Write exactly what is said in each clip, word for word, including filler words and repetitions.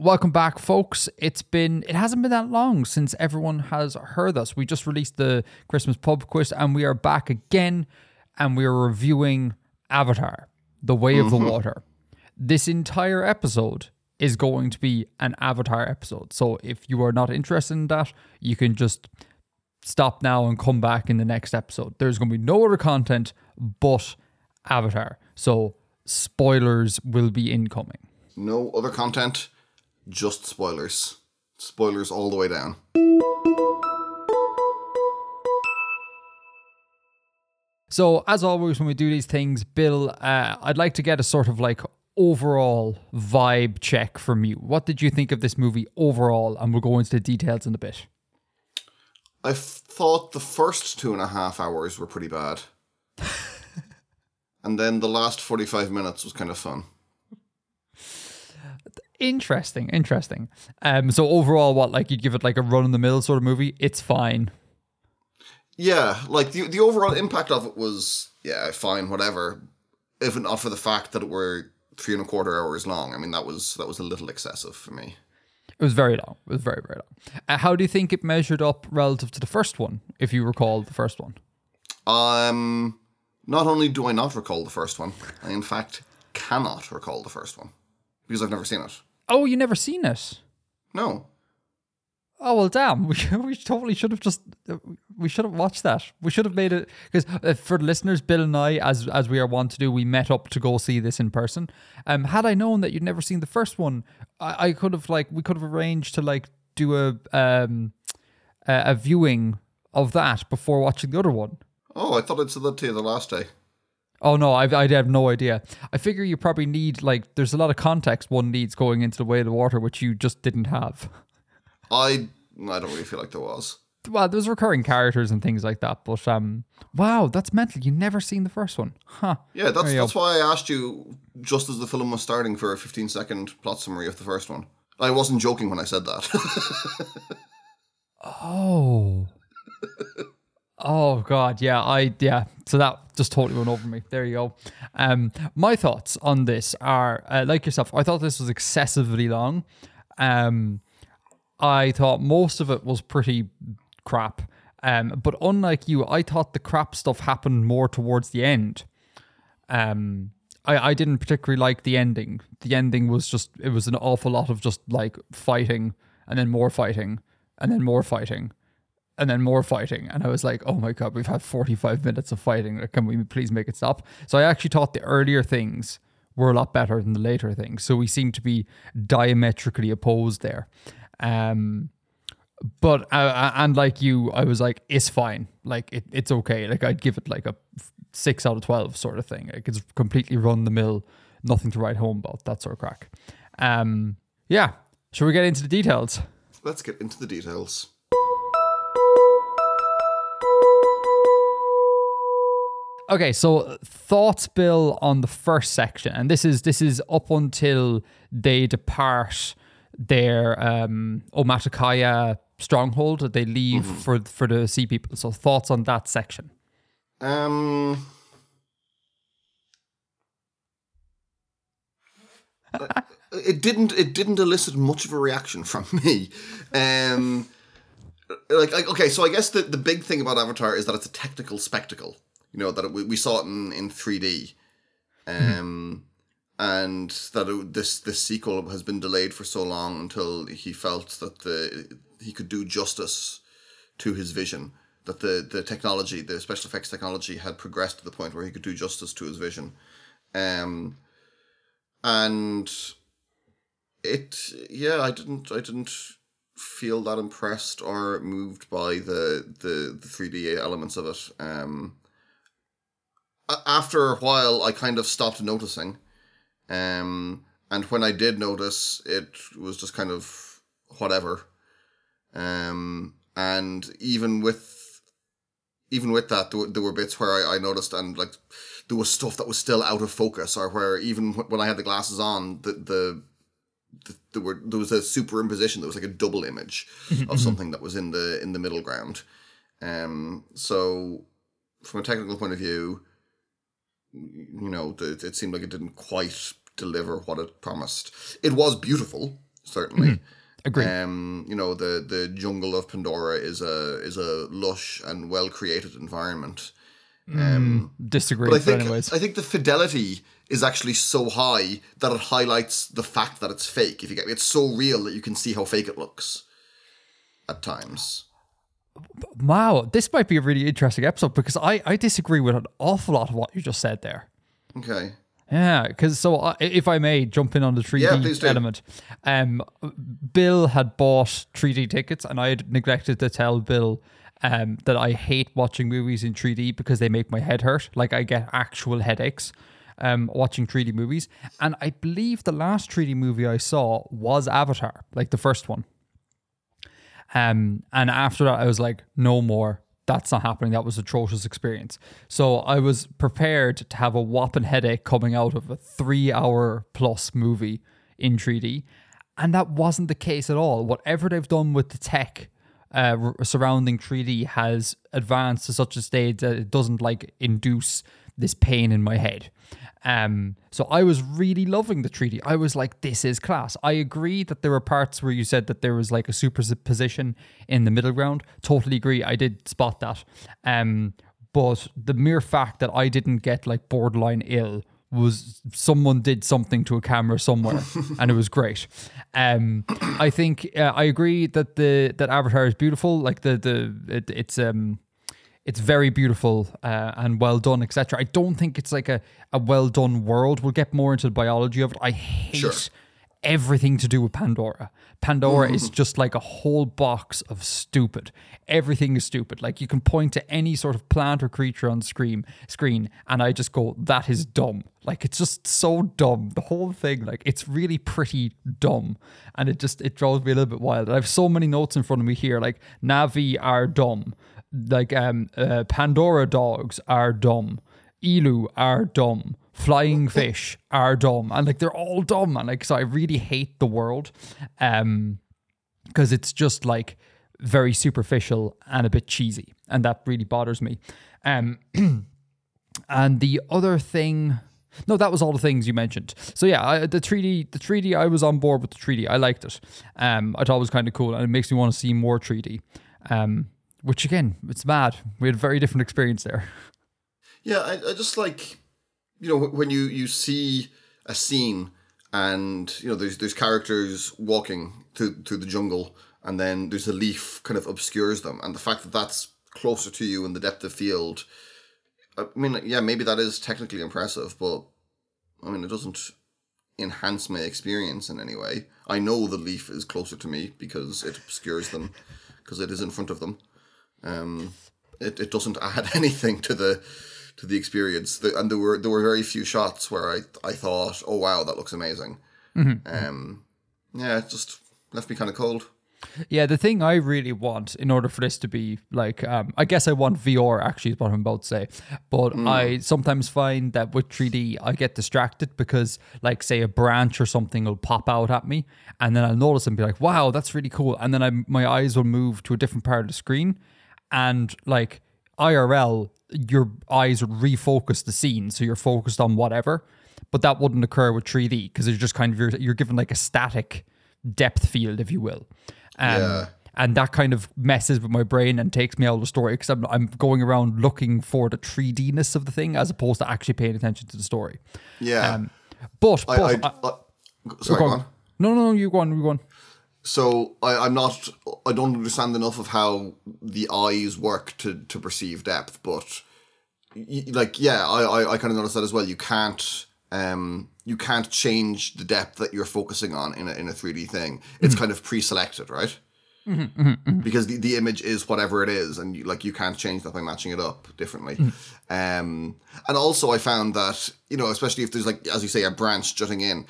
Welcome back, folks. It's been, it hasn't been that long since everyone has heard us. We just released the Christmas pub quiz and we are back again and we are reviewing Avatar, The Way mm-hmm. of the Water. This entire episode is going to be an Avatar episode. So if you are not interested in that, you can just stop now and come back in the next episode. There's going to be no other content but Avatar. So spoilers will be incoming. No other content. Just spoilers. Spoilers all the way down. So, as always, when we do these things, Bill, uh, I'd like to get a sort of like overall vibe check from you. What did you think of this movie overall? And we'll go into the details in a bit. I thought the first two and a half hours were pretty bad. And then the last forty-five minutes was kind of fun. Interesting, interesting. Um, so overall, what, like you'd give it like a run-of-the-mill sort of movie? It's fine. Yeah, like the the overall impact of it was, yeah, fine, whatever. If not for the fact that it were three and a quarter hours long. I mean, that was that was a little excessive for me. It was very long. It was very, very long. Uh, how do you think it measured up relative to the first one, if you recall the first one? Um, not only do I not recall the first one, I in fact cannot recall the first one because I've never seen it. Oh, you never seen it? No. Oh, well, damn. We, we totally should have just... We should have watched that. We should have made it... Because for the listeners, Bill and I, as as we are wont to do, we met up to go see this in person. Um, had I known that you'd never seen the first one, I, I could have, like... We could have arranged to, like, do a um a, a viewing of that before watching the other one. Oh, I thought I'd said that to you the last day. Oh, no, I I have no idea. I figure you probably need, like, there's a lot of context one needs going into The Way of the Water, which you just didn't have. I I don't really feel like there was. Well, there's recurring characters and things like that, but, um, wow, that's mental. You've never seen the first one. Huh. Yeah, that's that's go. why I asked you just as the film was starting for a fifteen-second plot summary of the first one. I wasn't joking when I said that. Oh. Oh, God, yeah, I, yeah. So that just totally went over me. There you go. Um, my thoughts on this are, uh, like yourself, I thought this was excessively long. Um, I thought most of it was pretty crap. Um, but unlike you, I thought the crap stuff happened more towards the end. Um, I, I didn't particularly like the ending. The ending was just, it was an awful lot of just like fighting and then more fighting and then more fighting. And then more fighting. And I was like, oh my God, we've had forty-five minutes of fighting. Can we please make it stop? So I actually thought the earlier things were a lot better than the later things. So we seem to be diametrically opposed there. Um, but, uh, and like you, I was like, it's fine. Like, it, it's okay. Like, I'd give it like a six out of twelve sort of thing. Like, it's completely run the mill. Nothing to write home about. That sort of crack. Um, yeah. Should we get into the details? Let's get into the details. Okay, so thoughts, Bill, on the first section, and this is this is up until they depart their um, Omatikaya stronghold that they leave mm-hmm. for for the sea people. So thoughts on that section? Um, it didn't it didn't elicit much of a reaction from me. Um, like, like okay, so I guess the the big thing about Avatar is that it's a technical spectacle. You know, that it, we saw it in, in three D. Um, mm-hmm. And that it, this this sequel has been delayed for so long until he felt that the he could do justice to his vision. That the, the technology, the special effects technology had progressed to the point where he could do justice to his vision. Um, and it, yeah, I didn't, I didn't feel that impressed or moved by the, the, the three D elements of it. Um... After a while, I kind of stopped noticing. Um, and when I did notice, it was just kind of whatever. Um, and even with even with that, there were, there were bits where I, I noticed and like there was stuff that was still out of focus or where even when I had the glasses on, the, the, the there were there was a superimposition. There was like a double image of something that was in the, in the middle ground. Um, so from a technical point of view... You know, it seemed like it didn't quite deliver what it promised. It was beautiful. certainly. Mm-hmm. Agreed. Um, you know, the, the jungle of Pandora is a is a lush and well created environment. Um, mm, disagree. But I think anyways. I think the fidelity is actually so high that it highlights the fact that it's fake. If you get me, it's so real that you can see how fake it looks at times. Wow, this might be a really interesting episode because I, I disagree with an awful lot of what you just said there. Okay. Yeah, because so I, if I may jump in on the three D yeah, element, um, Bill had bought three D tickets and I had neglected to tell Bill um, that I hate watching movies in three D because they make my head hurt. Like I get actual headaches um, watching three D movies. And I believe the last three D movie I saw was Avatar, like the first one. Um, and after that, I was like, no more. That's not happening. That was an atrocious experience. So I was prepared to have a whopping headache coming out of a three hour plus movie in three D. And that wasn't the case at all. Whatever they've done with the tech uh, surrounding three D has advanced to such a stage that it doesn't like induce this pain in my head. Um, so I was really loving the three D. I was like, this is class. I agree that there were parts where you said that there was like a superposition in the middle ground. Totally agree. I did spot that. Um, but the mere fact that I didn't get like borderline ill was someone did something to a camera somewhere and it was great. Um, I think uh, I agree that the, that Avatar is beautiful. Like the, the, it, it's, um, It's very beautiful uh, and well done, et cetera. I don't think it's like a, a well done world. We'll get more into the biology of it. I hate sure. everything to do with Pandora. Pandora mm-hmm. is just like a whole box of stupid. Everything is stupid. Like you can point to any sort of plant or creature on screen, screen and I just go, that is dumb. Like it's just so dumb. The whole thing, like it's really pretty dumb. And it just, it drives me a little bit wild. I have so many notes in front of me here. Like Navi are dumb. Like um, uh, Pandora dogs are dumb, Elu are dumb, flying fish are dumb, and like they're all dumb, and like so I really hate the world, um, because it's just like very superficial and a bit cheesy, and that really bothers me. Um, and the other thing, no, that was all the things you mentioned. So yeah, I, the three D, the three D, I was on board with the three D. I liked it. Um, I thought it was kind of cool, and it makes me want to see more three D. Um. Which, again, it's mad. We had a very different experience there. Yeah, I, I just like, you know, when you, you see a scene and, you know, there's there's characters walking through, through the jungle and then there's a leaf kind of obscures them. And the fact that that's closer to you in the depth of field, I mean, yeah, maybe that is technically impressive, but, I mean, it doesn't enhance my experience in any way. I know the leaf is closer to me because it obscures them, because it is in front of them. Um, it, it doesn't add anything to the to the experience. The, and there were there were very few shots where I I thought, oh wow, that looks amazing. Mm-hmm. Um, yeah, it just left me kind of cold. Yeah, the thing I really want in order for this to be like, um, I guess I want V R actually is what I'm about to say, but mm. I sometimes find that with three D, I get distracted because like say a branch or something will pop out at me and then I'll notice and be like, wow, that's really cool. And then I, my eyes will move to a different part of the screen. And like I R L, your eyes would refocus the scene. So you're focused on whatever, but that wouldn't occur with three D because it's just kind of, you're, you're given like a static depth field, if you will. Um, yeah. And that kind of messes with my brain and takes me out of the story because I'm, I'm going around looking for the three D-ness of the thing as opposed to actually paying attention to the story. Yeah. Um, but, I, but I, I, I, sorry, go on. No, no, no, you go on, you go on. So I, I'm not, I don't understand enough of how the eyes work to, to perceive depth, but y- like, yeah, I, I, I kind of noticed that as well. You can't, um, you can't change the depth that you're focusing on in a, in a three D thing. It's mm-hmm. kind of pre-selected, right? Mm-hmm, mm-hmm, mm-hmm. Because the, the image is whatever it is and you, like, you can't change that by matching it up differently. Mm-hmm. Um, and also I found that, you know, especially if there's like, as you say, a branch jutting in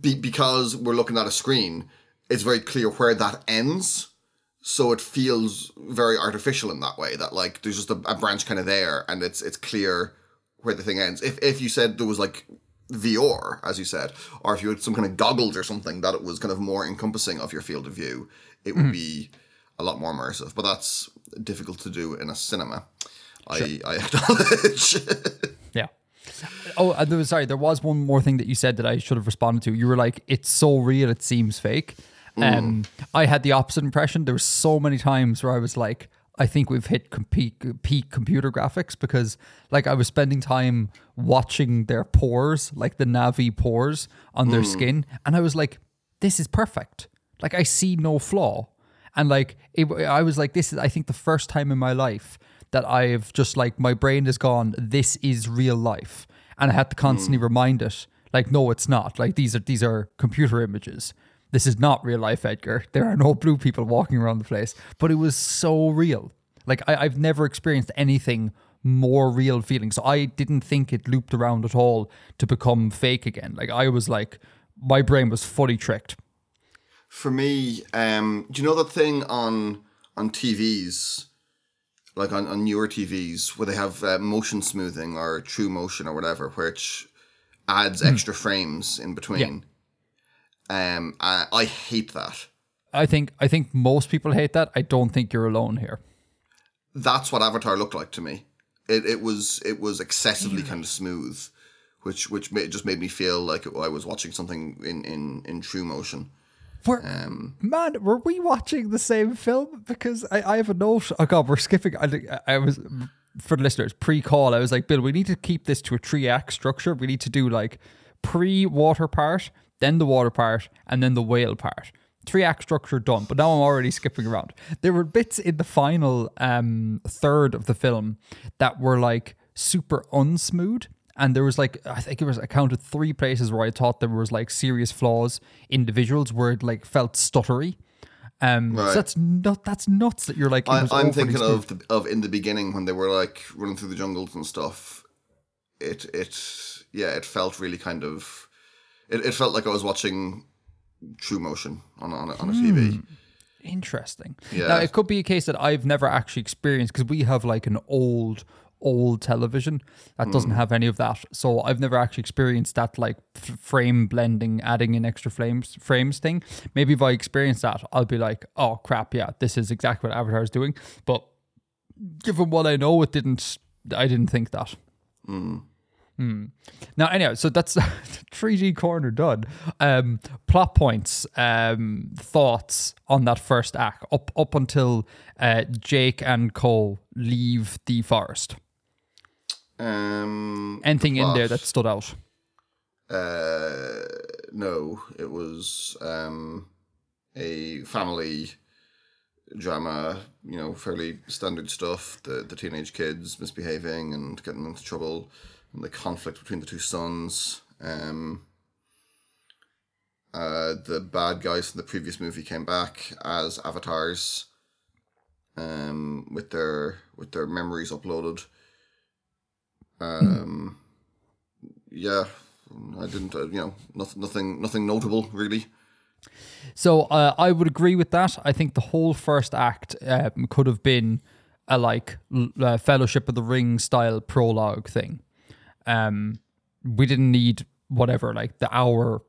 be, because we're looking at a screen, it's very clear where that ends. So it feels very artificial in that way, that like there's just a, a branch kind of there and it's it's clear where the thing ends. If if you said there was like V R, as you said, or if you had some kind of goggles or something, that it was kind of more encompassing of your field of view, it would mm. be a lot more immersive. But that's difficult to do in a cinema. Sure. I, I acknowledge. Yeah. Oh, and sorry, there was one more thing that you said that I should have responded to. You were like, it's so real, it seems fake. Mm. Um, I had the opposite impression. There were so many times where I was like, I think we've hit com- peak, peak computer graphics, because like I was spending time watching their pores, like the Navi pores on their mm. skin. And I was like, this is perfect. Like I see no flaw. And like, it, I was like, this is, I think, the first time in my life that I've just like, my brain has gone, this is real life. And I had to constantly mm. remind it, like, no, it's not. Like, these are these are computer images. This is not real life, Edgar. There are no blue people walking around the place. But it was so real. Like, I, I've never experienced anything more real feeling. So I didn't think it looped around at all to become fake again. Like, I was like, my brain was fully tricked. For me, um, do you know that thing on on T Vs, like on, on newer T Vs, where they have uh, motion smoothing or true motion or whatever, which adds mm. extra frames in between? Yeah. Um, I, I hate that. I think I think most people hate that. I don't think you're alone here. That's what Avatar looked like to me. It it was it was excessively kind of smooth, which which made, just made me feel like I was watching something in, in, in true motion. We're, um, man, were we watching the same film? Because I, I have a note. Oh God, we're skipping. I, I was, for the listeners, pre-call, I was like, Bill, we need to keep this to a three-act structure. We need to do like pre-water part, then the water part, and then the whale part. Three-act structure done. But now I'm already skipping around. There were bits in the final um, third of the film that were like super unsmooth. And there was like, I think it was, I counted three places where I thought there was like serious flaws in the visuals where it like felt stuttery. Um, right. So that's, nut, that's nuts that you're like... I, I'm thinking of, the, of in the beginning when they were like running through the jungles and stuff. It, it yeah, it felt really kind of... It, it felt like I was watching true motion on, on, on a hmm. T V. Interesting. Yeah. Now, it could be a case that I've never actually experienced, because we have like an old... old television that doesn't mm. have any of that, so I've never actually experienced that like f- frame blending, adding in extra frames frames thing. Maybe if I experience that, I'll be like, oh crap, yeah, this is exactly what Avatar is doing. But given what I know, it didn't I didn't think that. mm. Mm. Now anyhow, so that's three D corner done. Um, plot points, um, thoughts on that first act up up until uh, Jake and Cole leave the forest. Um, anything the in there that stood out? Uh, no, it was um, a family drama, you know, fairly standard stuff. The the teenage kids misbehaving and getting into trouble, and the conflict between the two sons. Um, uh, the bad guys from the previous movie came back as avatars, um, with their with their memories uploaded. Um, mm. yeah, I didn't, uh, you know, nothing, nothing, nothing notable really. So uh, I would agree with that. I think the whole first act um, could have been a like uh, Fellowship of the Ring style prologue thing. Um, we didn't need whatever, like the hour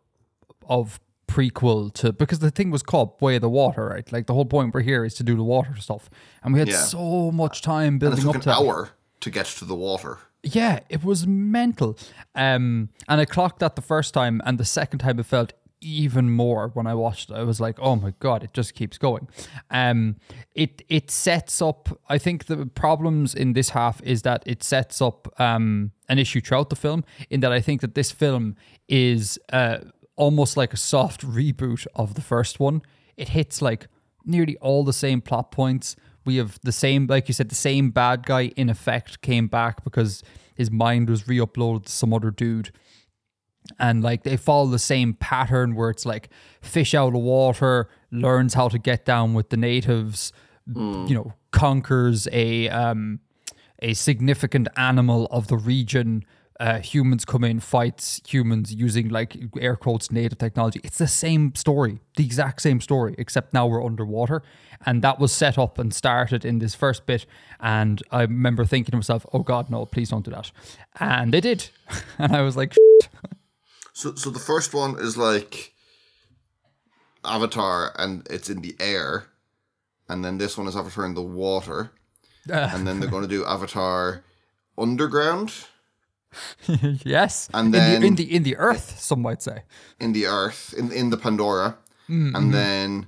of prequel to, because the thing was called Way of the Water, right? Like the whole point we're here is to do the water stuff. And we had yeah. so much time building up to it. It took an hour to get to the water. Yeah, it was mental. Um, and I clocked that the first time, and the second time it felt even more when I watched it. I was like, oh my God, it just keeps going. Um, it, it sets up, I think the problems in this half is that it sets up um, an issue throughout the film, in that I think that this film is uh, almost like a soft reboot of the first one. It hits like nearly all the same plot points. We have the same, like you said, the same bad guy in effect came back because his mind was re-uploaded to some other dude. And like they follow the same pattern where it's like fish out of water, learns how to get down with the natives, mm. you know, conquers a um, a significant animal of the region. Uh, humans come in, fights humans using like air quotes native technology. It's the same story, the exact same story, except now we're underwater. And that was set up and started in this first bit. And I remember thinking to myself, oh God, no, please don't do that. And they did. And I was like, shit. So, so the first one is like Avatar, and it's in the air, and then this one is Avatar in the water, uh, and then they're going to do Avatar underground. Yes. And then in the, in the in the earth, some might say. In the earth, in in the Pandora. Mm-hmm. And then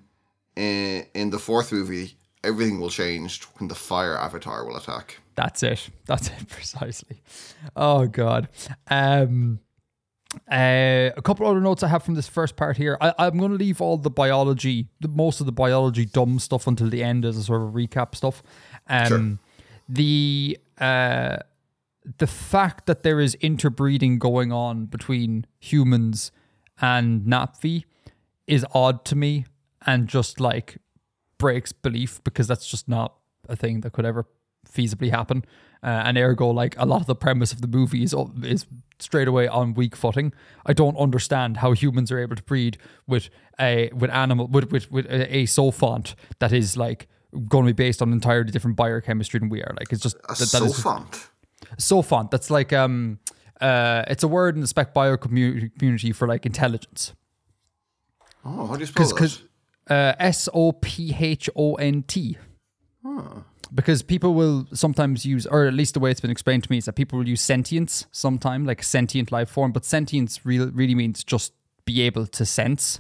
in, in the fourth movie, everything will change when the fire avatar will attack. That's it. That's it precisely. Oh God. Um Uh, a couple other notes I have from this first part here. I, I'm going to leave all the biology, the, most of the biology dumb stuff until the end as a sort of recap stuff. Um, sure. The uh, the fact that there is interbreeding going on between humans and Navi is odd to me and just like breaks belief, because that's just not a thing that could ever feasibly happen. Uh, and ergo, like a lot of the premise of the movie is is straight away on weak footing. I don't understand how humans are able to breed with a with animal with with, with a sophont that is like going to be based on entirely different biochemistry than we are. Like it's just a that, that sophont. Is sophont. That's like um uh it's a word in the spec bio community for like intelligence. Oh, how do you spell that? Because uh, S O P H O N T. Huh. Because people will sometimes use, or at least the way it's been explained to me, is that people will use sentience sometime, like sentient life form. But sentience real, really means just be able to sense.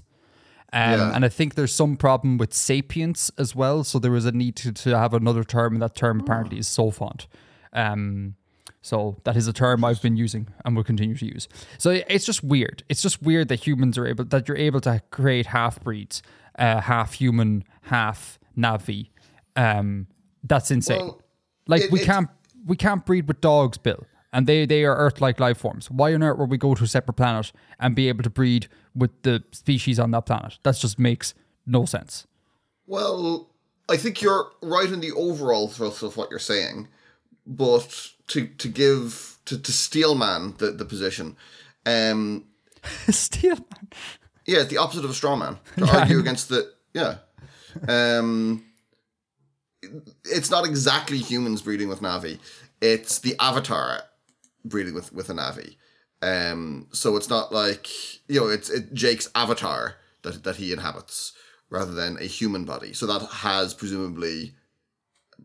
Um, yeah. And I think there's some problem with sapience as well. So there was a need to, to have another term, and that term apparently is sophont. Um, so that is a term I've been using and will continue to use. So it's just weird. It's just weird that humans are able, that you're able to create half-breeds, uh, half-human, half-Navi. Um That's insane. Well, like it, we it, can't we can't breed with dogs, Bill, and they, they are Earth-like life forms. Why on earth would we go to a separate planet and be able to breed with the species on that planet? That just makes no sense. Well, I think you're right in the overall thrust of what you're saying, but to to give to, to Steelman the the position, um, Steelman, yeah, the opposite of a straw man to yeah. argue against the yeah. Um, it's not exactly humans breeding with Navi. It's the Avatar breeding with, with a Navi. Um, so it's not like, you know, it's it, Jake's Avatar that, that he inhabits rather than a human body. So that has presumably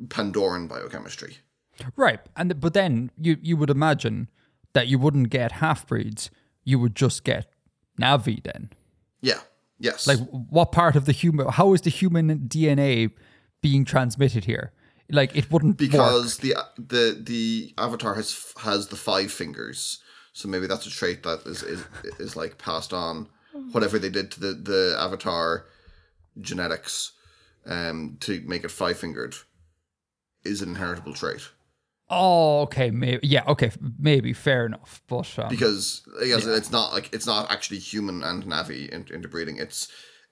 Pandoran biochemistry. Right. and But then you, you would imagine that you wouldn't get half-breeds. You would just get Navi then. Yeah. Yes. Like what part of the human, how is the human D N A being transmitted here? Like it wouldn't because work. the the the avatar has has the five fingers, so maybe that's a trait that is is, is like passed on, whatever they did to the, the avatar genetics um to make it five fingered is an inheritable trait. Oh, okay, maybe yeah, okay, maybe fair enough, but um, because yes, yeah. it's not like it's not actually human and Navi interbreeding. It's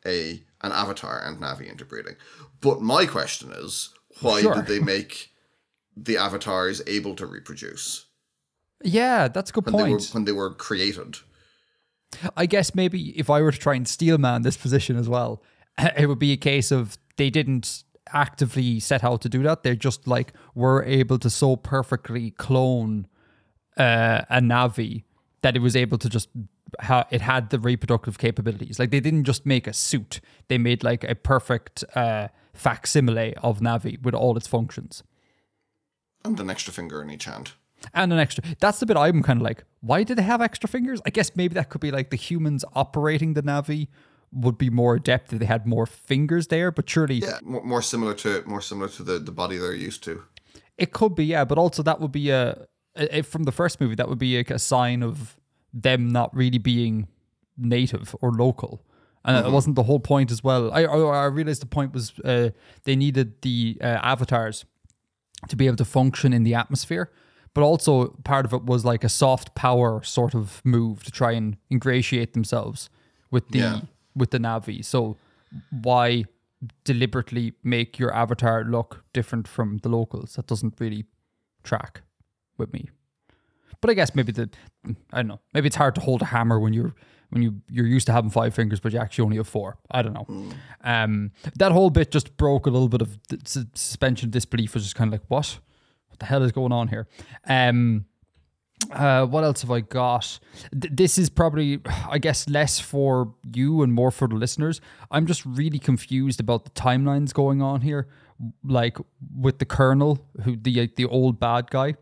a an avatar and Navi interbreeding. But my question is, why sure. did they make the avatars able to reproduce? Yeah, that's a good when point. They were, when they were created. I guess maybe if I were to try and steel man this position as well, it would be a case of they didn't actively set out to do that. They just like were able to so perfectly clone uh, a Navi that it was able to just... how it had the reproductive capabilities. Like they didn't just make a suit, they made like a perfect uh, facsimile of Navi with all its functions. And an extra finger in each hand. And an extra. That's the bit I'm kind of like, why do they have extra fingers? I guess maybe that could be like the humans operating the Navi would be more adept if they had more fingers there, but surely... Yeah, more similar to more similar to the, the body they're used to. It could be, yeah, but also that would be a... a from the first movie, that would be a, a sign of them not really being native or local. And mm-hmm. it wasn't the whole point as well. I I realized the point was uh, they needed the uh, avatars to be able to function in the atmosphere, but also part of it was like a soft power sort of move to try and ingratiate themselves with the yeah. with the Navi. So why deliberately make your avatar look different from the locals? That doesn't really track with me. But I guess maybe the, I don't know, maybe it's hard to hold a hammer when you're when you, you're used to having five fingers, but you actually only have four. I don't know. Mm. Um, that whole bit just broke a little bit of d- suspension of disbelief, which is kind of like, what? What the hell is going on here? Um, uh, what else have I got? Th- this is probably, I guess, less for you and more for the listeners. I'm just really confused about the timelines going on here, like with the Colonel, who the the old bad guy.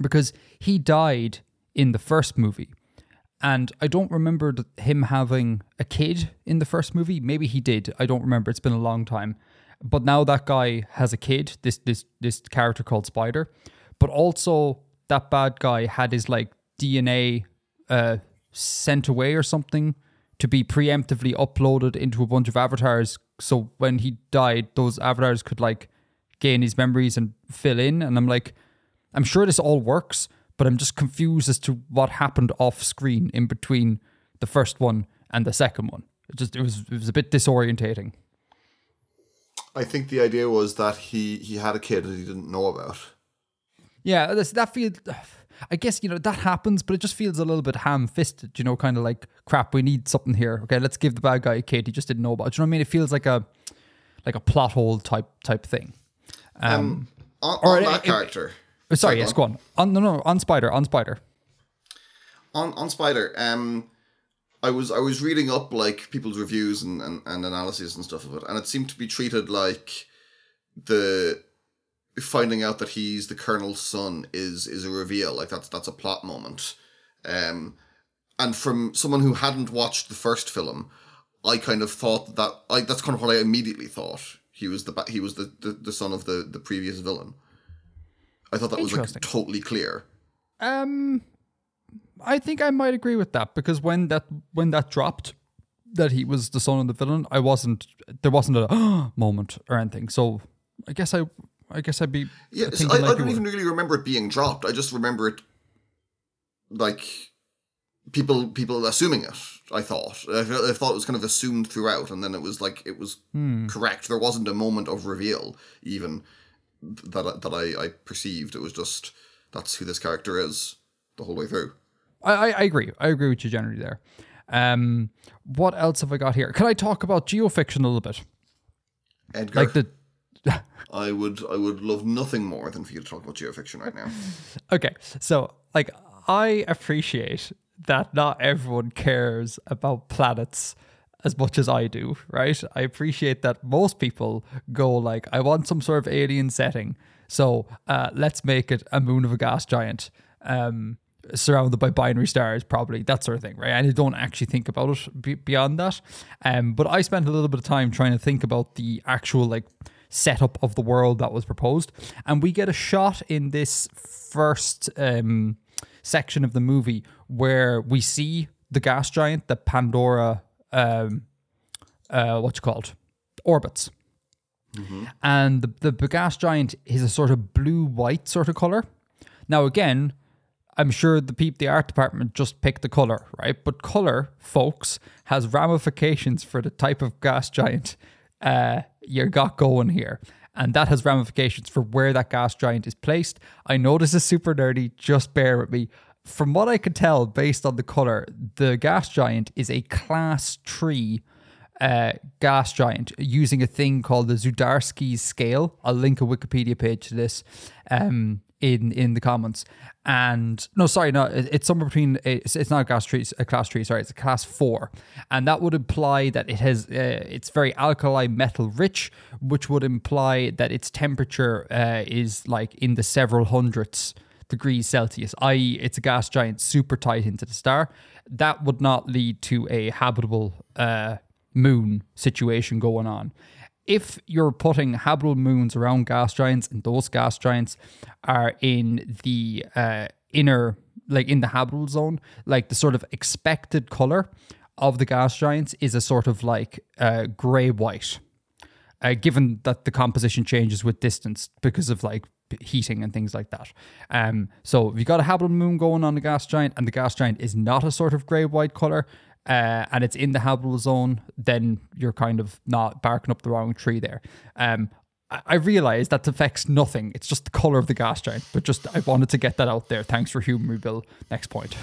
because he died in the first movie. And I don't remember him having a kid in the first movie. Maybe he did. I don't remember. It's been a long time. But now that guy has a kid, this this this character called Spider. But also that bad guy had his like D N A uh, sent away or something to be preemptively uploaded into a bunch of avatars. So when he died, those avatars could like gain his memories and fill in. And I'm like, I'm sure this all works, but I'm just confused as to what happened off screen in between the first one and the second one. It just it was it was a bit disorientating. I think the idea was that he, he had a kid that he didn't know about. Yeah, that feels, I guess, you know, that happens, but it just feels a little bit ham-fisted, you know, kind of like, crap, we need something here. Okay, let's give the bad guy a kid he just didn't know about. Do you know what I mean? It feels like a like a plot hole type type thing. Um, um on, on or, that it, character. It, sorry, yes, on. go on. on. No, no, on Spider, on Spider. On on Spider, um... I was I was reading up like people's reviews and, and, and analyses and stuff of it, and it seemed to be treated like the finding out that he's the Colonel's son is is a reveal, like that's that's a plot moment. Um, and from someone who hadn't watched the first film, I kind of thought that I that's kind of what I immediately thought he was the he was the, the, the son of the, the previous villain. I thought that was like totally clear. Um. I think I might agree with that, because when that when that dropped, that he was the son of the villain, I wasn't there wasn't a oh, moment or anything. So I guess I I guess I'd be yeah. So I, like I don't even really remember it being dropped. I just remember it like people people assuming it. I thought I, I thought it was kind of assumed throughout, and then it was like it was hmm. correct. There wasn't a moment of reveal even that that I, I perceived. It was just that's who this character is the whole way through. I, I agree. I agree with you generally there. Um, what else have I got here? Can I talk about geofiction a little bit? Edgar, like the I would, I would love nothing more than for you to talk about geofiction right now. Okay, so like I appreciate that not everyone cares about planets as much as I do, right? I appreciate that most people go like, I want some sort of alien setting, so uh, let's make it a moon of a gas giant. Um. Surrounded by binary stars, probably, that sort of thing, right? And I don't actually think about it b- beyond that. Um, but I spent a little bit of time trying to think about the actual like setup of the world that was proposed. And we get a shot in this first um, section of the movie where we see the gas giant, the Pandora, um, uh, what's it called? Orbits. Mm-hmm. And the, the gas giant is a sort of blue-white sort of color. Now, again, I'm sure the peep, the art department just picked the color, right? But color, folks, has ramifications for the type of gas giant uh, you got going here. And that has ramifications for where that gas giant is placed. I know this is super nerdy, just bear with me. From what I could tell, based on the color, the gas giant is a class three uh, gas giant using a thing called the Zdarsky scale. I'll link a Wikipedia page to this. Um... In, in the comments, and no, sorry, no, it, it's somewhere between it's, it's not a gas tree, it's a class tree, sorry, it's a class four, and that would imply that it has uh, it's very alkali metal rich, which would imply that its temperature uh, is like in the several hundreds degrees Celsius, that is, it's a gas giant super tight into the star. That would not lead to a habitable uh, moon situation going on. If you're putting habitable moons around gas giants, and those gas giants are in the uh, inner, like in the habitable zone, like the sort of expected color of the gas giants is a sort of like uh, gray-white, uh, given that the composition changes with distance because of like heating and things like that. Um, so if you've got a habitable moon going on the gas giant, and the gas giant is not a sort of gray-white color, Uh, and it's in the habitable zone, then you're kind of not barking up the wrong tree there. Um, I, I realize that affects nothing. It's just the color of the gas giant, but just I wanted to get that out there. Thanks for humoring me, Bill. Next point.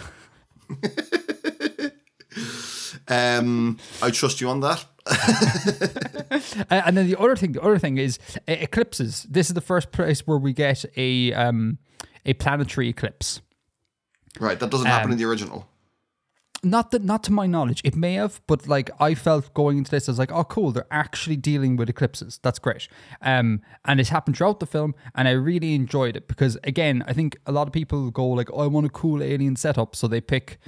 um, I trust you on that. And then the other thing, the other thing is e- eclipses. This is the first place where we get a um, a planetary eclipse. Right, that doesn't happen um, in the original. Not that, not to my knowledge. It may have, but like I felt going into this, I was like, oh, cool, they're actually dealing with eclipses. That's great. Um, and it's happened throughout the film, and I really enjoyed it because, again, I think a lot of people go like, oh, I want a cool alien setup, so they pick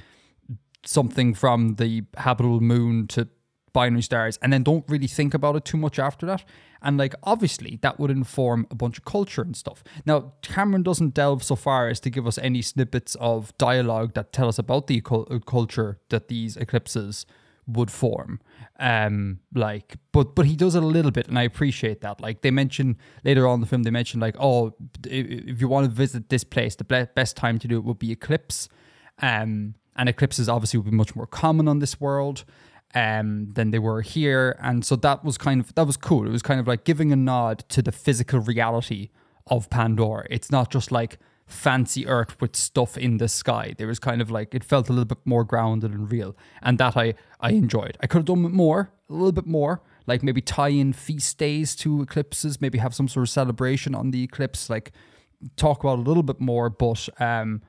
something from the habitable moon to binary stars, and then don't really think about it too much after that. And like, obviously, that would inform a bunch of culture and stuff. Now, Cameron doesn't delve so far as to give us any snippets of dialogue that tell us about the culture that these eclipses would form. Um, like, but but he does it a little bit, and I appreciate that. Like, they mention later on in the film, they mention like, oh, if you want to visit this place, the best time to do it would be eclipse. Um, and eclipses obviously would be much more common on this world. Um, than they were here. And so that was kind of, that was cool. It was kind of like giving a nod to the physical reality of Pandora. It's not just like fancy Earth with stuff in the sky. There was kind of like, it felt a little bit more grounded and real. And that I, I enjoyed. I could have done more, a little bit more, like maybe tie in feast days to eclipses, maybe have some sort of celebration on the eclipse, like talk about a little bit more, but, um,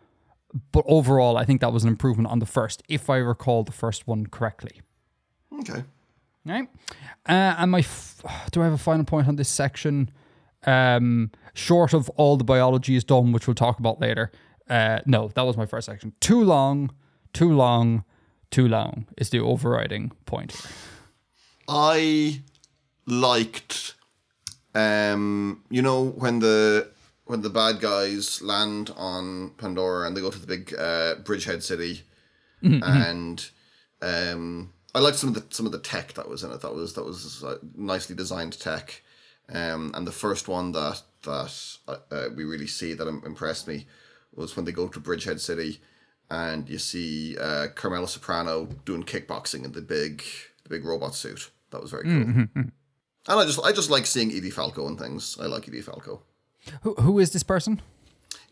but overall, I think that was an improvement on the first, if I recall the first one correctly. Okay. All right. Uh, and my, f- do I have a final point on this section? Um, short of all the biology is done, which we'll talk about later. Uh, no, that was my first section. Too long, too long, too long is the overriding point here. I liked, um, you know, when the when the bad guys land on Pandora and they go to the big uh, Bridgehead City, mm-hmm. and um. I liked some of the some of the tech that was in it. That was that was uh, nicely designed tech, um, and the first one that that uh, we really see that impressed me was when they go to Bridgehead City, and you see uh, Carmela Soprano doing kickboxing in the big the big robot suit. That was very cool. Mm-hmm. And I just I just like seeing Edie Falco and things. I like Edie Falco. Who who is this person?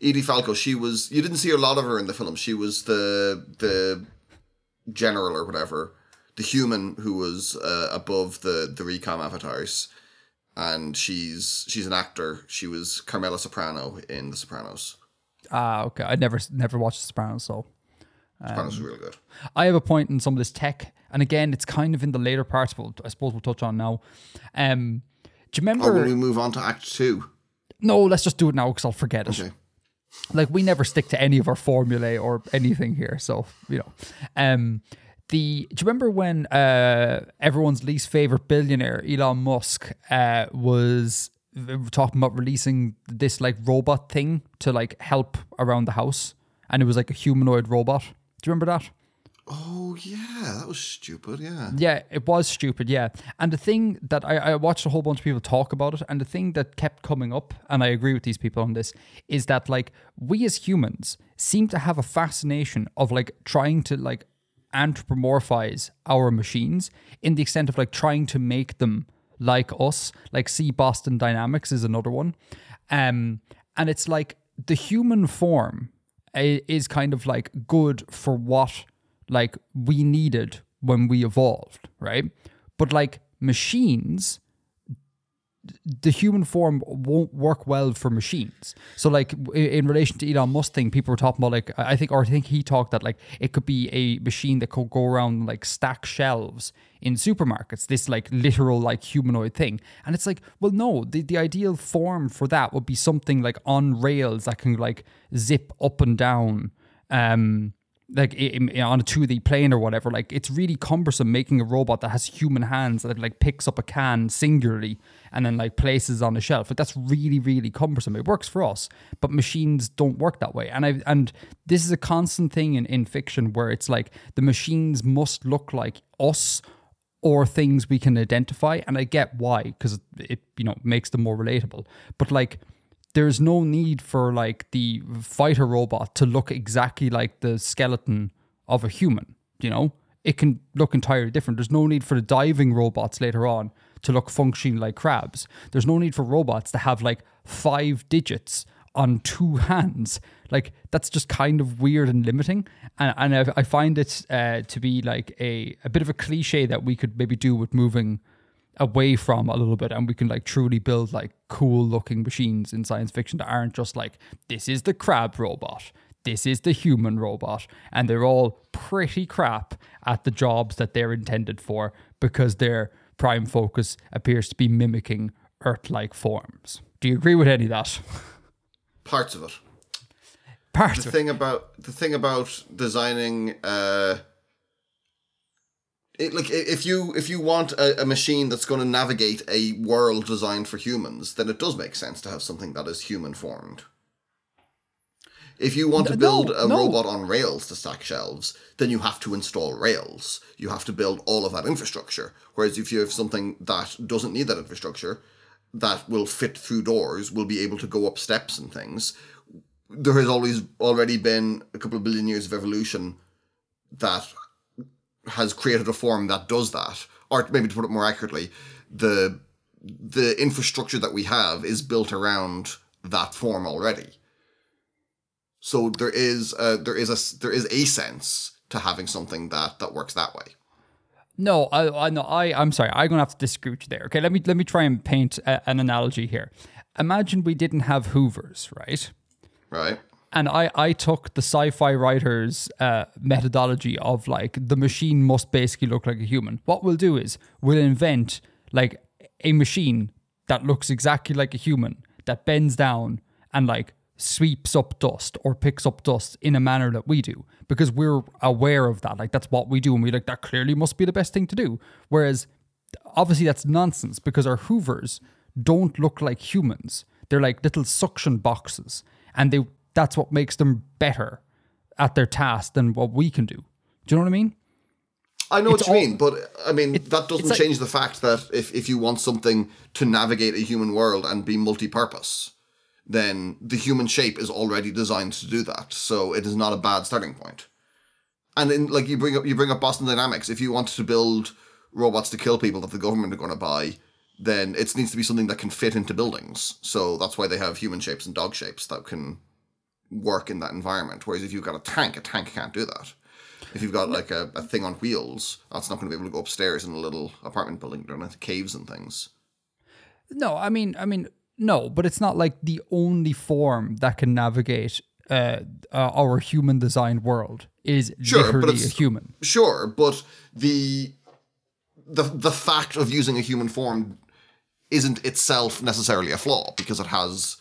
Edie Falco. She was. You didn't see a lot of her in the film. She was the the general or whatever. The human who was uh, above the, the recom avatars, and she's she's an actor. She was Carmela Soprano in The Sopranos. Ah, okay. I never never watched The Sopranos, so um, Sopranos is really good. I have a point in some of this tech, and again, it's kind of in the later parts, but I suppose we'll touch on now. Um, do you remember? Oh, when we move on to Act Two. No, let's just do it now because I'll forget it. Okay. Like we never stick to any of our formulae or anything here, so you know. Um, The, do you remember when uh, everyone's least favorite billionaire, Elon Musk, uh, was talking about releasing this like robot thing to like help around the house? And it was like a humanoid robot. Do you remember that? Oh, yeah. That was stupid, yeah. Yeah, it was stupid, yeah. And the thing that I, I watched a whole bunch of people talk about it, and the thing that kept coming up, and I agree with these people on this, is that like we as humans seem to have a fascination of like trying to like anthropomorphize our machines in the extent of like trying to make them like us. Like see Boston Dynamics is another one. Um, and it's like the human form is kind of like good for what like we needed when we evolved, right? But like machines, the human form won't work well for machines. So like in relation to Elon Musk thing, people were talking about like, I think, or I think he talked that like it could be a machine that could go around and like stack shelves in supermarkets, this like literal like humanoid thing. And it's like, well, no, the, the ideal form for that would be something like on rails that can like zip up and down, um, like in, in, on a two D plane or whatever. Like it's really cumbersome making a robot that has human hands that like picks up a can singularly and then like places on a shelf. But that's really, really cumbersome. It works for us, but machines don't work that way. And I and this is a constant thing in, in fiction where it's like the machines must look like us or things we can identify. And I get why, because it, you know, makes them more relatable. But like, there's no need for like the fighter robot to look exactly like the skeleton of a human, you know? It can look entirely different. There's no need for the diving robots later on to look functionally like crabs. There's no need for robots to have like five digits on two hands. Like that's just kind of weird and limiting. And and I, I find it uh, to be like a, a bit of a cliche that we could maybe do with moving away from a little bit, and we can like truly build like cool looking machines in science fiction that aren't just like, this is the crab robot, this is the human robot, and they're all pretty crap at the jobs that they're intended for because their prime focus appears to be mimicking Earth-like forms. Do you agree with any of that? Parts of it. Parts the of thing it. About, the thing about designing... Uh, it, like if you if you want a, a machine that's going to navigate a world designed for humans, then it does make sense to have something that is human-formed. If you want to build no, a no. robot on rails to stack shelves, then you have to install rails. You have to build all of that infrastructure. Whereas if you have something that doesn't need that infrastructure, that will fit through doors, will be able to go up steps and things, there has always already been a couple of billion years of evolution that has created a form that does that. Or maybe to put it more accurately, the the infrastructure that we have is built around that form already. So there is a, there is a there is a sense to having something that, that works that way. No, I I no I I'm sorry. I'm gonna have to disagree with you there. Okay, let me let me try and paint a, an analogy here. Imagine we didn't have Hoovers, right? Right. And I, I took the sci-fi writer's uh, methodology of like the machine must basically look like a human. What we'll do is we'll invent like a machine that looks exactly like a human that bends down and like sweeps up dust or picks up dust in a manner that we do because we're aware of that. Like that's what we do. And we like, that clearly must be the best thing to do. Whereas obviously that's nonsense because our Hoovers don't look like humans. They're like little suction boxes and they, that's what makes them better at their task than what we can do. Do you know what I mean? I know it's what you all, mean, but I mean, it, that doesn't change like, the fact that if, if you want something to navigate a human world and be multi-purpose, then the human shape is already designed to do that. So it is not a bad starting point. And then like you bring up you bring up Boston Dynamics. If you want to build robots to kill people that the government are going to buy, then it needs to be something that can fit into buildings. So that's why they have human shapes and dog shapes that can work in that environment. Whereas if you've got a tank, a tank can't do that. If you've got like a, a thing on wheels, that's not going to be able to go upstairs in a little apartment building, down into caves and things. No, I mean, I mean... No, but it's not like the only form that can navigate uh, uh, our human-designed world is sure, literally but it's, a human. Sure, but the the the fact of using a human form isn't itself necessarily a flaw because it has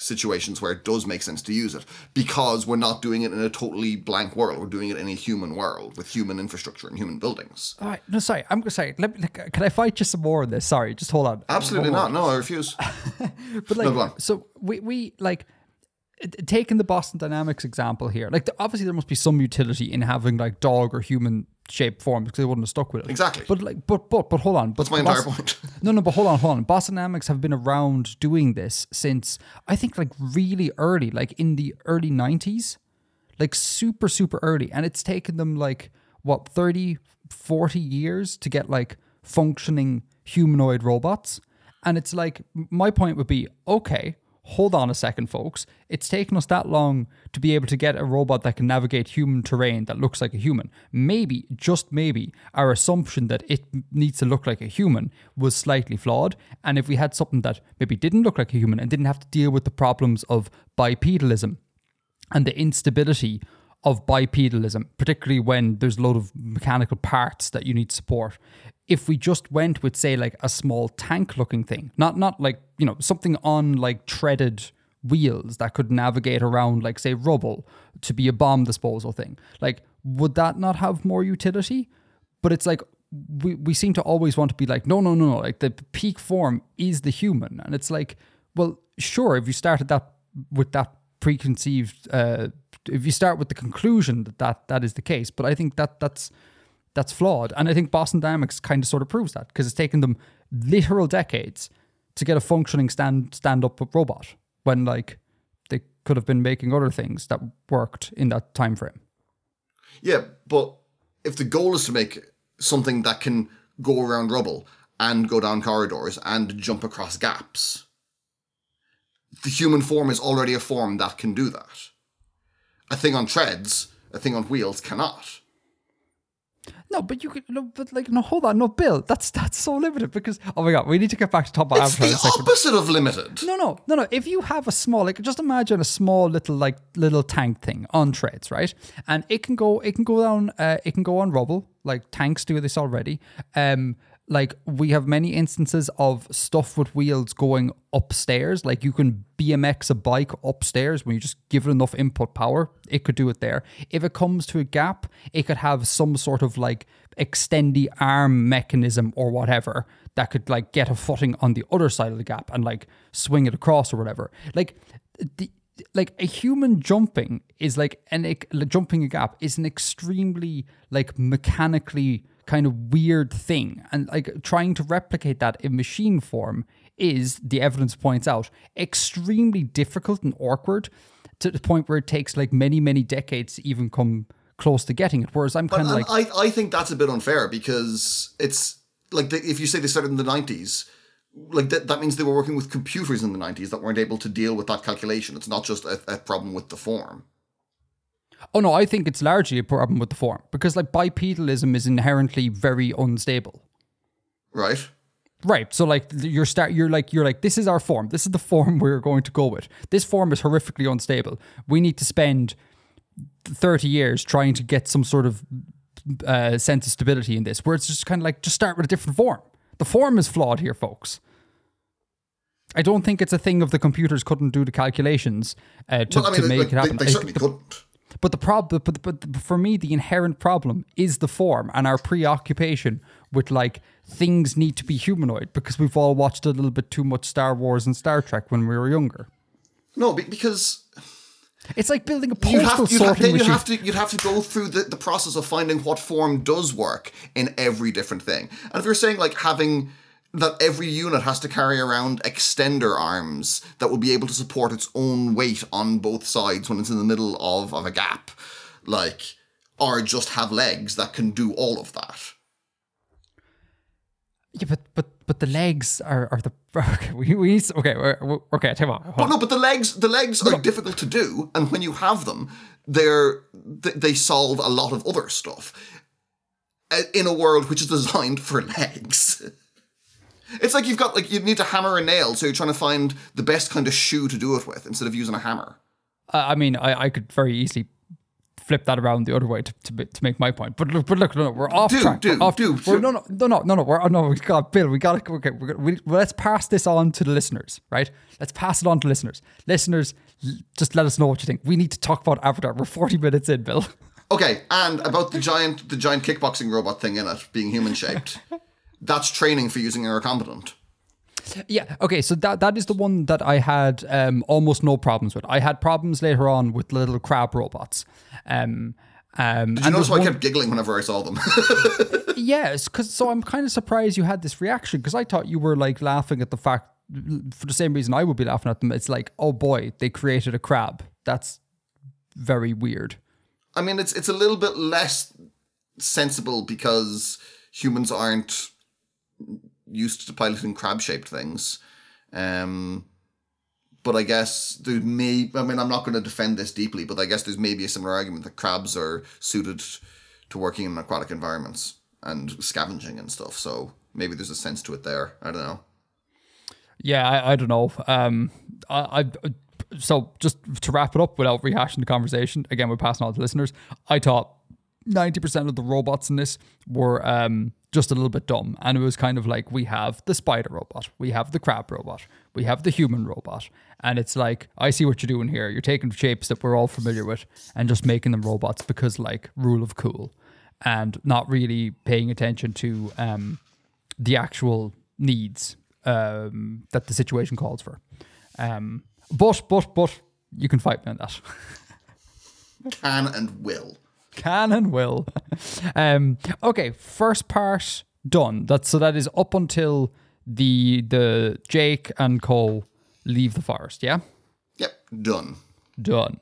situations where it does make sense to use it because we're not doing it in a totally blank world. We're doing it in a human world with human infrastructure and human buildings. All right. No, sorry. I'm sorry. Let me, can I fight you some more on this? Sorry. Just hold on. Absolutely not. No, I refuse. But like, no, go on. So we, we like taking the Boston Dynamics example here, like obviously there must be some utility in having like dog or human shaped forms because they wouldn't have stuck with it. Exactly. But like, but, but, but hold on. But that's my entire Boston, point. no, no, but hold on, hold on. Boston Dynamics have been around doing this since I think like really early, like in the early nineties, like super, super early. And it's taken them like what, thirty, forty years to get like functioning humanoid robots. And it's like, my point would be, okay, hold on a second, folks. It's taken us that long to be able to get a robot that can navigate human terrain that looks like a human. Maybe, just maybe, our assumption that it needs to look like a human was slightly flawed. And if we had something that maybe didn't look like a human and didn't have to deal with the problems of bipedalism and the instability of bipedalism, particularly when there's a load of mechanical parts that you need support. If we just went with, say, like a small tank-looking thing, not not like, you know, something on like treaded wheels that could navigate around, like, say, rubble to be a bomb disposal thing, like, would that not have more utility? But it's like, we, we seem to always want to be like, no, no, no, no, like the peak form is the human. And it's like, well, sure, if you started that with that preconceived, uh, if you start with the conclusion that that, that is the case, but I think that that's... That's flawed. And I think Boston Dynamics kind of sort of proves that because it's taken them literal decades to get a functioning stand, stand-up robot when, like, they could have been making other things that worked in that time frame. Yeah, but if the goal is to make something that can go around rubble and go down corridors and jump across gaps, the human form is already a form that can do that. A thing on treads, a thing on wheels cannot. No, but you could, no, but like, no, hold on, no, Bill, that's that's so limited because, oh my God, we need to get back to top of Avatar. It's the opposite of limited. No, no, no, no. If you have a small, like, just imagine a small little, like, little tank thing on treads, right? And it can go, it can go down, uh, it can go on rubble, like tanks do this already. Um, like we have many instances of stuff with wheels going upstairs. Like you can B M X a bike upstairs when you just give it enough input power, it could do it there. If it comes to a gap, it could have some sort of like extendy arm mechanism or whatever that could like get a footing on the other side of the gap and like swing it across or whatever. Like the, like a human jumping is like an jumping a gap is an extremely like mechanically kind of weird thing, and like trying to replicate that in machine form is, the evidence points out, extremely difficult and awkward to the point where it takes like many many decades to even come close to getting it, whereas I'm kind of like I, I think that's a bit unfair because it's like the, if you say they started in the nineties, like that, that means they were working with computers in the nineties that weren't able to deal with that calculation. It's not just a, a problem with the form. Oh, no, I think it's largely a problem with the form because, like, bipedalism is inherently very unstable. Right. Right. So, like, you're start, you're like, you're like, this is our form. This is the form we're going to go with. This form is horrifically unstable. We need to spend thirty years trying to get some sort of uh, sense of stability in this, where it's just kind of like, just start with a different form. The form is flawed here, folks. I don't think it's a thing of the computers couldn't do the calculations uh, to, well, I mean, to make like, it happen. They, they certainly I, the, couldn't. But the problem, but, but for me, the inherent problem is the form and our preoccupation with like things need to be humanoid because we've all watched a little bit too much Star Wars and Star Trek when we were younger. No, because it's like building a postal you'd have, you'd sorting have, you'd machine. Have to, you'd have to go through the, the process of finding what form does work in every different thing. And if you're saying like having that every unit has to carry around extender arms that will be able to support its own weight on both sides when it's in the middle of, of a gap, like, or just have legs that can do all of that. Yeah, but but but the legs are, are the okay. We, we okay we're, okay. Tell me. But no, but the legs the legs are no. difficult to do, and when you have them, they're they, they solve a lot of other stuff in a world which is designed for legs. It's like you've got, like, you need to hammer a nail, so you're trying to find the best kind of shoe to do it with instead of using a hammer. Uh, I mean, I, I could very easily flip that around the other way to to, to make my point. But look, but look, no, no, we're off do, track. Do, we're off, do, we're, no, no, no, no, no, no, we're, oh, no, we got, Bill, we got to, okay, we're, we, well, let's pass this on to the listeners, right? Let's pass it on to listeners. Listeners, just let us know what you think. We need to talk about Avatar. We're forty minutes in, Bill. Okay, and about the giant, the giant kickboxing robot thing in it being human-shaped. That's training for using a recombitant. Yeah, okay, so that that is the one that I had um, almost no problems with. I had problems later on with little crab robots. Um, um, Did you notice why one... I kept giggling whenever I saw them? Yes, cause, so I'm kind of surprised you had this reaction because I thought you were like laughing at the fact, for the same reason I would be laughing at them. It's like, oh boy, they created a crab. That's very weird. I mean, it's it's a little bit less sensible because humans aren't used to piloting crab-shaped things. Um, but I guess there may... I mean, I'm not going to defend this deeply, but I guess there's maybe a similar argument that crabs are suited to working in aquatic environments and scavenging and stuff, so maybe there's a sense to it there. I don't know. Yeah, I, I don't know. Um, I, I So, just to wrap it up without rehashing the conversation, again, we're passing on to listeners, I thought ninety percent of the robots in this were... Um, just a little bit dumb. And it was kind of like, we have the spider robot, we have the crab robot, we have the human robot. And it's like, I see what you're doing here. You're taking shapes that we're all familiar with and just making them robots because, like, rule of cool, and not really paying attention to um, the actual needs um, that the situation calls for. Um, but, but, but, you can fight me on that. Can and will. Can and will. Um, okay, first part done. That's, so that is up until the the Jake and Cole leave the forest, yeah? Yep, done. Done.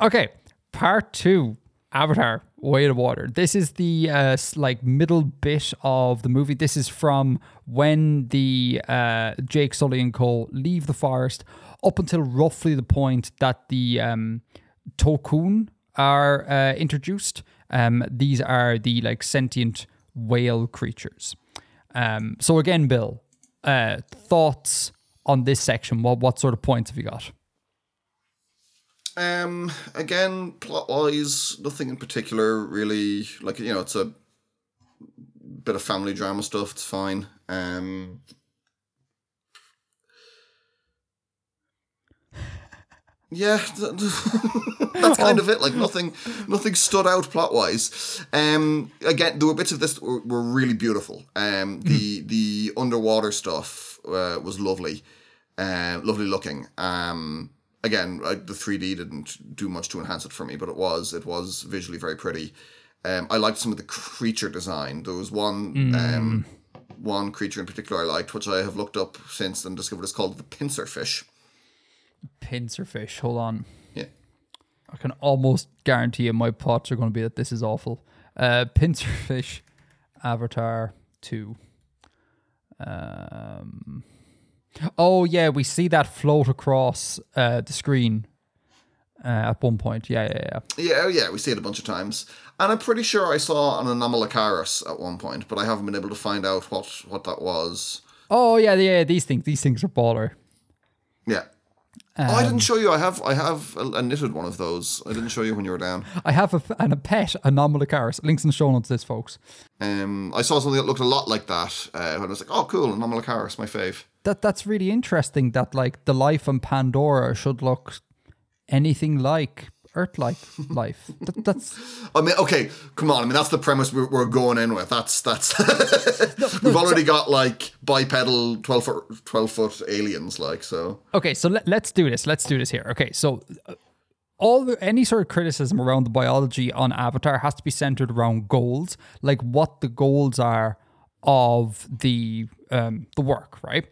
Okay, part two, Avatar, Way of Water. This is the uh, like middle bit of the movie. This is from when the uh, Jake, Sully, and Cole leave the forest up until roughly the point that the um, Tokun are uh, introduced. Um, these are the like sentient whale creatures. Um, so again, Bill, uh, thoughts on this section? What what sort of points have you got? Um, again, plot-wise, nothing in particular really. Like, you know, it's a bit of family drama stuff. It's fine. Um, yeah, that's kind of it. Like nothing, nothing stood out plot-wise. Um, again, there were bits of this that were, were really beautiful. Um, the the underwater stuff uh, was lovely, uh, lovely looking. Um. Again, the three D didn't do much to enhance it for me, but it was it was visually very pretty. Um, I liked some of the creature design. There was one mm. um, one creature in particular I liked, which I have looked up since and discovered is called the pincerfish. Pincerfish, hold on. Yeah. I can almost guarantee you my pots are going to be that this is awful. Uh, pincerfish, Avatar two. Um... Oh, yeah, we see that float across uh, the screen uh, at one point. Yeah, yeah, yeah. Yeah, yeah, we see it a bunch of times. And I'm pretty sure I saw an Anomalocaris at one point, but I haven't been able to find out what, what that was. Oh, yeah, yeah, these things these things are baller. Yeah. Um, oh, I didn't show you. I have I have a, a knitted one of those. I didn't show you when you were down. I have a, and a pet Anomalocaris. Links in the show notes to this, folks. Um, I saw something that looked a lot like that. Uh, and I was like, oh, cool, Anomalocaris, my fave. That That's really interesting that, like, the life on Pandora should look anything like Earth-like life. That, that's... I mean, okay, come on. I mean, that's the premise we're, we're going in with. That's... that's. no, no, We've already so... got, like, bipedal twelve-foot twelve foot aliens, like, so... Okay, so let, let's do this. Let's do this here. Okay, so all the, any sort of criticism around the biology on Avatar has to be centered around goals, like what the goals are of the... Um, the work, right?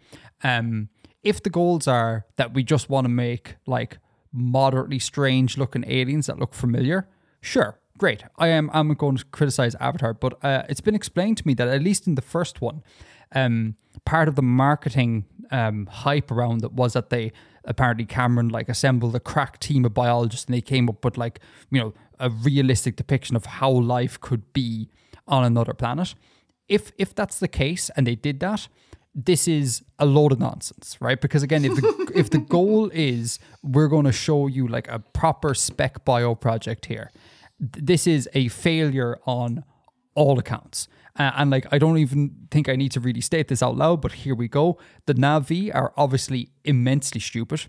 Um, if the goals are that we just want to make like moderately strange looking aliens that look familiar, sure, great. I am I'm going to criticize Avatar, but uh, it's been explained to me that at least in the first one, um, part of the marketing um, hype around it was that they apparently Cameron like assembled a crack team of biologists and they came up with like, you know, a realistic depiction of how life could be on another planet. If if that's the case and they did that, this is a load of nonsense, right? Because again, if the, if the goal is we're going to show you like a proper spec bio project here, this is a failure on all accounts. Uh, and like, I don't even think I need to really state this out loud, but here we go. The Navi are obviously immensely stupid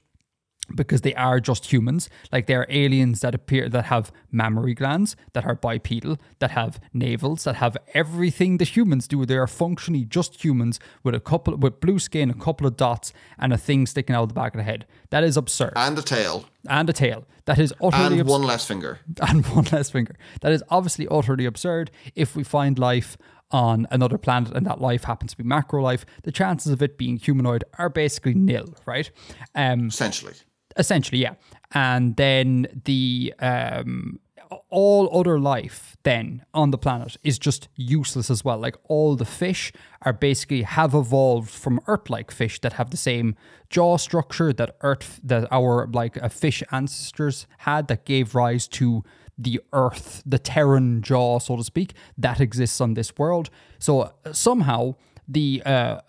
because they are just humans. Like they are aliens that appear, that have mammary glands, that are bipedal, that have navels, that have everything that humans do. They are functionally just humans with a couple, with blue skin, a couple of dots, and a thing sticking out the back of the head. That is absurd. And a tail. And a tail. That is utterly absurd. And one abs- less finger. And one less finger. That is obviously utterly absurd. If we find life on another planet and that life happens to be macro life, the chances of it being humanoid are basically nil, right? Um, Essentially. Essentially, yeah. And then the um, all other life then on the planet is just useless as well. Like all the fish are basically have evolved from Earth-like fish that have the same jaw structure that Earth, that our like uh, fish ancestors had, that gave rise to the Earth, the Terran jaw, so to speak, that exists on this world. So somehow the... Uh,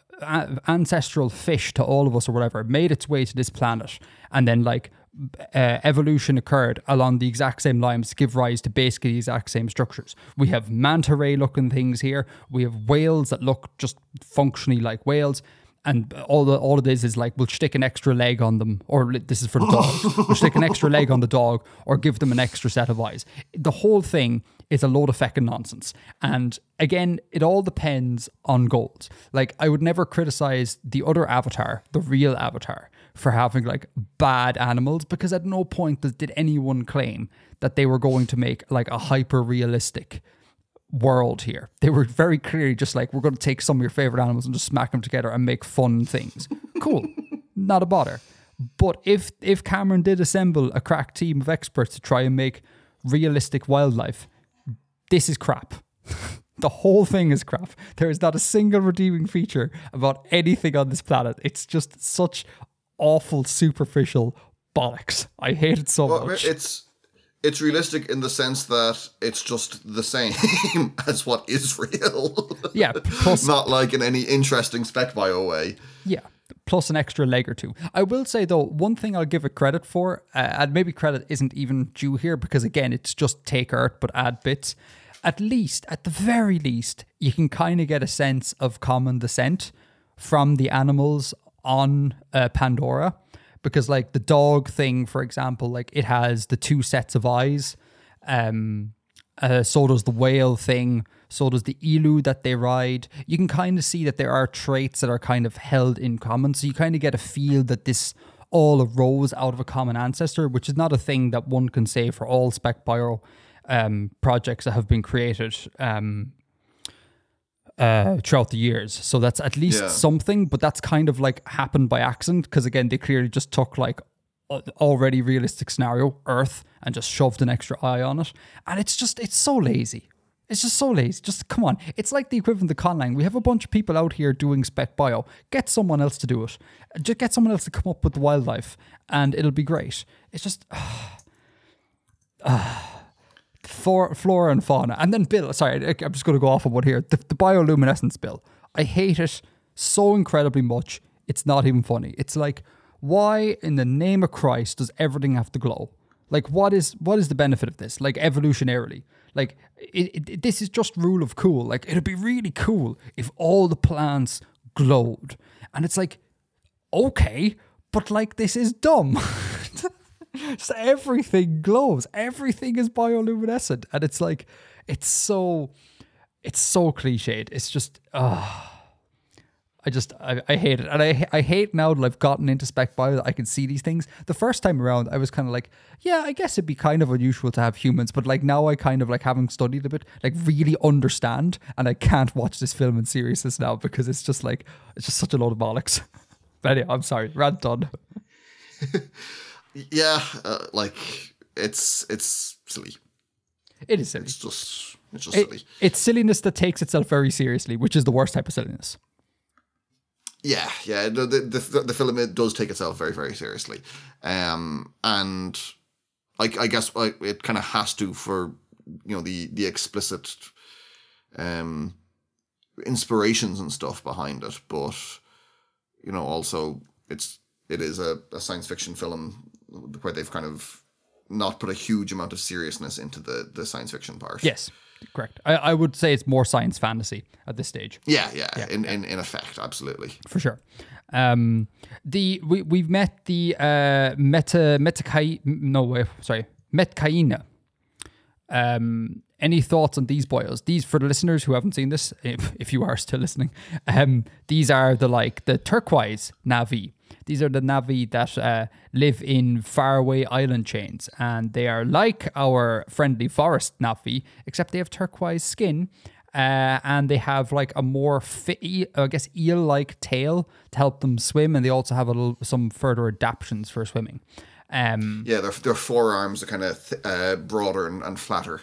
ancestral fish to all of us or whatever made its way to this planet and then like uh, evolution occurred along the exact same lines to give rise to basically the exact same structures. We have manta ray looking things here, we have whales that look just functionally like whales, and all the, all of this is like we'll stick an extra leg on them, or this is for the dog, we'll stick an extra leg on the dog or give them an extra set of eyes. The whole thing is a load of feckin' nonsense. And again, it all depends on goals. Like, I would never criticize the other Avatar, the real Avatar, for having, like, bad animals, because at no point did anyone claim that they were going to make, like, a hyper-realistic world here. They were very clearly just like, we're going to take some of your favorite animals and just smack them together and make fun things. Cool. Not a bother. But if if Cameron did assemble a crack team of experts to try and make realistic wildlife, this is crap. The whole thing is crap. There is not a single redeeming feature about anything on this planet. It's just such awful, superficial bollocks. I hate it so well, much. It's It's realistic in the sense that it's just the same as what is real. Yeah. Plus, not like in any interesting spec bio way. Yeah. Plus an extra leg or two. I will say, though, one thing I'll give it credit for, uh, and maybe credit isn't even due here because, again, it's just take art but add bits. At least, at the very least, you can kind of get a sense of common descent from the animals on uh, Pandora. Because, like, the dog thing, for example, like, it has the two sets of eyes. Um, uh, so does the whale thing. So does the elu that they ride. You can kind of see that there are traits that are kind of held in common. So you kind of get a feel that this all arose out of a common ancestor, which is not a thing that one can say for all spec bio um, projects that have been created um, uh, throughout the years. So that's at least yeah. something, but that's kind of like happened by accident. Because again, they clearly just took like already realistic scenario, Earth, and just shoved an extra eye on it. And it's just, it's so lazy. It's just so lazy. Just come on. It's like the equivalent of Conlang. We have a bunch of people out here doing spec bio. Get someone else to do it. Just get someone else to come up with the wildlife and it'll be great. It's just uh, uh, for flora and fauna. And then Bill, sorry, I'm just going to go off on one here. The, the bioluminescence Bill. I hate it so incredibly much. It's not even funny. It's like, why in the name of Christ does everything have to glow? Like, what is what is the benefit of this? Like, evolutionarily. Like, it, it, this is just rule of cool. Like, it'd be really cool if all the plants glowed. And it's like, okay, but, like, this is dumb. So everything glows. Everything is bioluminescent. And it's like, it's so, it's so cliched. It's just, ah. Uh, I just, I, I hate it. And I I hate now that I've gotten into spec bio that I can see these things. The first time around, I was kind of like, yeah, I guess it'd be kind of unusual to have humans. But like now I kind of like, having studied a bit, like really understand. And I can't watch this film in seriousness now because it's just like, it's just such a load of bollocks. But anyway, I'm sorry, rant done. yeah, uh, like it's, it's silly. It is silly. It's just, it's just it, silly. It's silliness that takes itself very seriously, which is the worst type of silliness. Yeah, yeah, the, the the film it does take itself very, very seriously. Um, and I, I guess it kind of has to for, you know, the, the explicit um, inspirations and stuff behind it. But, you know, also it's it is a, a science fiction film where they've kind of not put a huge amount of seriousness into the, the science fiction part. Yes. Correct. I, I would say it's more science fantasy at this stage. Yeah, yeah, yeah, in, yeah. in in effect, absolutely. For sure. Um, the we we've met the uh, Meta Metkayina. No way. Sorry, Metkayina. Um, any thoughts on these boils? These, for the listeners who haven't seen this, if, if you are still listening, um, these are the like the turquoise Navi. These are the Navi that uh, live in faraway island chains, and they are like our friendly forest Navi, except they have turquoise skin, uh, and they have like a more, fi- I guess, eel-like tail to help them swim, and they also have a little, some further adaptations for swimming. Um, yeah, their their forearms are kind of th- uh, broader and, and flatter.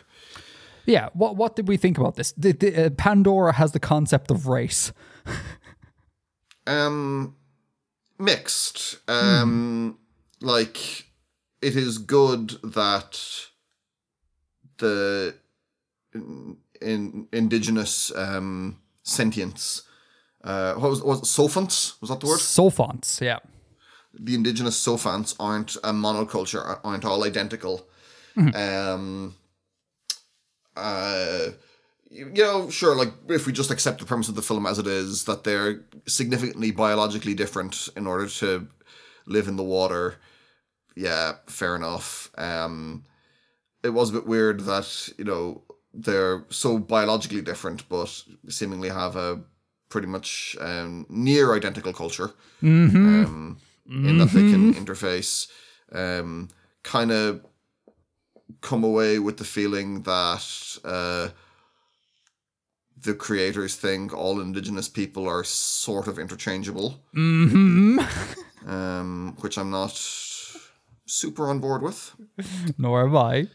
Yeah, what what did we think about this? The, the, uh, Pandora has the concept of race. um. Mixed. Um, mm. Like, it is good that the in, in, indigenous um, sentience, uh, what was, was it, sophonts? Was that the word? Sophonts, yeah. The indigenous sophonts aren't a monoculture, aren't all identical. Mm-hmm. Um, uh, You know, sure, like, if we just accept the premise of the film as it is, that they're significantly biologically different in order to live in the water, yeah, fair enough. Um, it was a bit weird that, you know, they're so biologically different, but seemingly have a pretty much um, near identical culture, mm-hmm. um, in mm-hmm. that they can interface, um, kind of come away with the feeling that... Uh, the creators think all indigenous people are sort of interchangeable. Mm-hmm. um, which I'm not super on board with. Nor am I.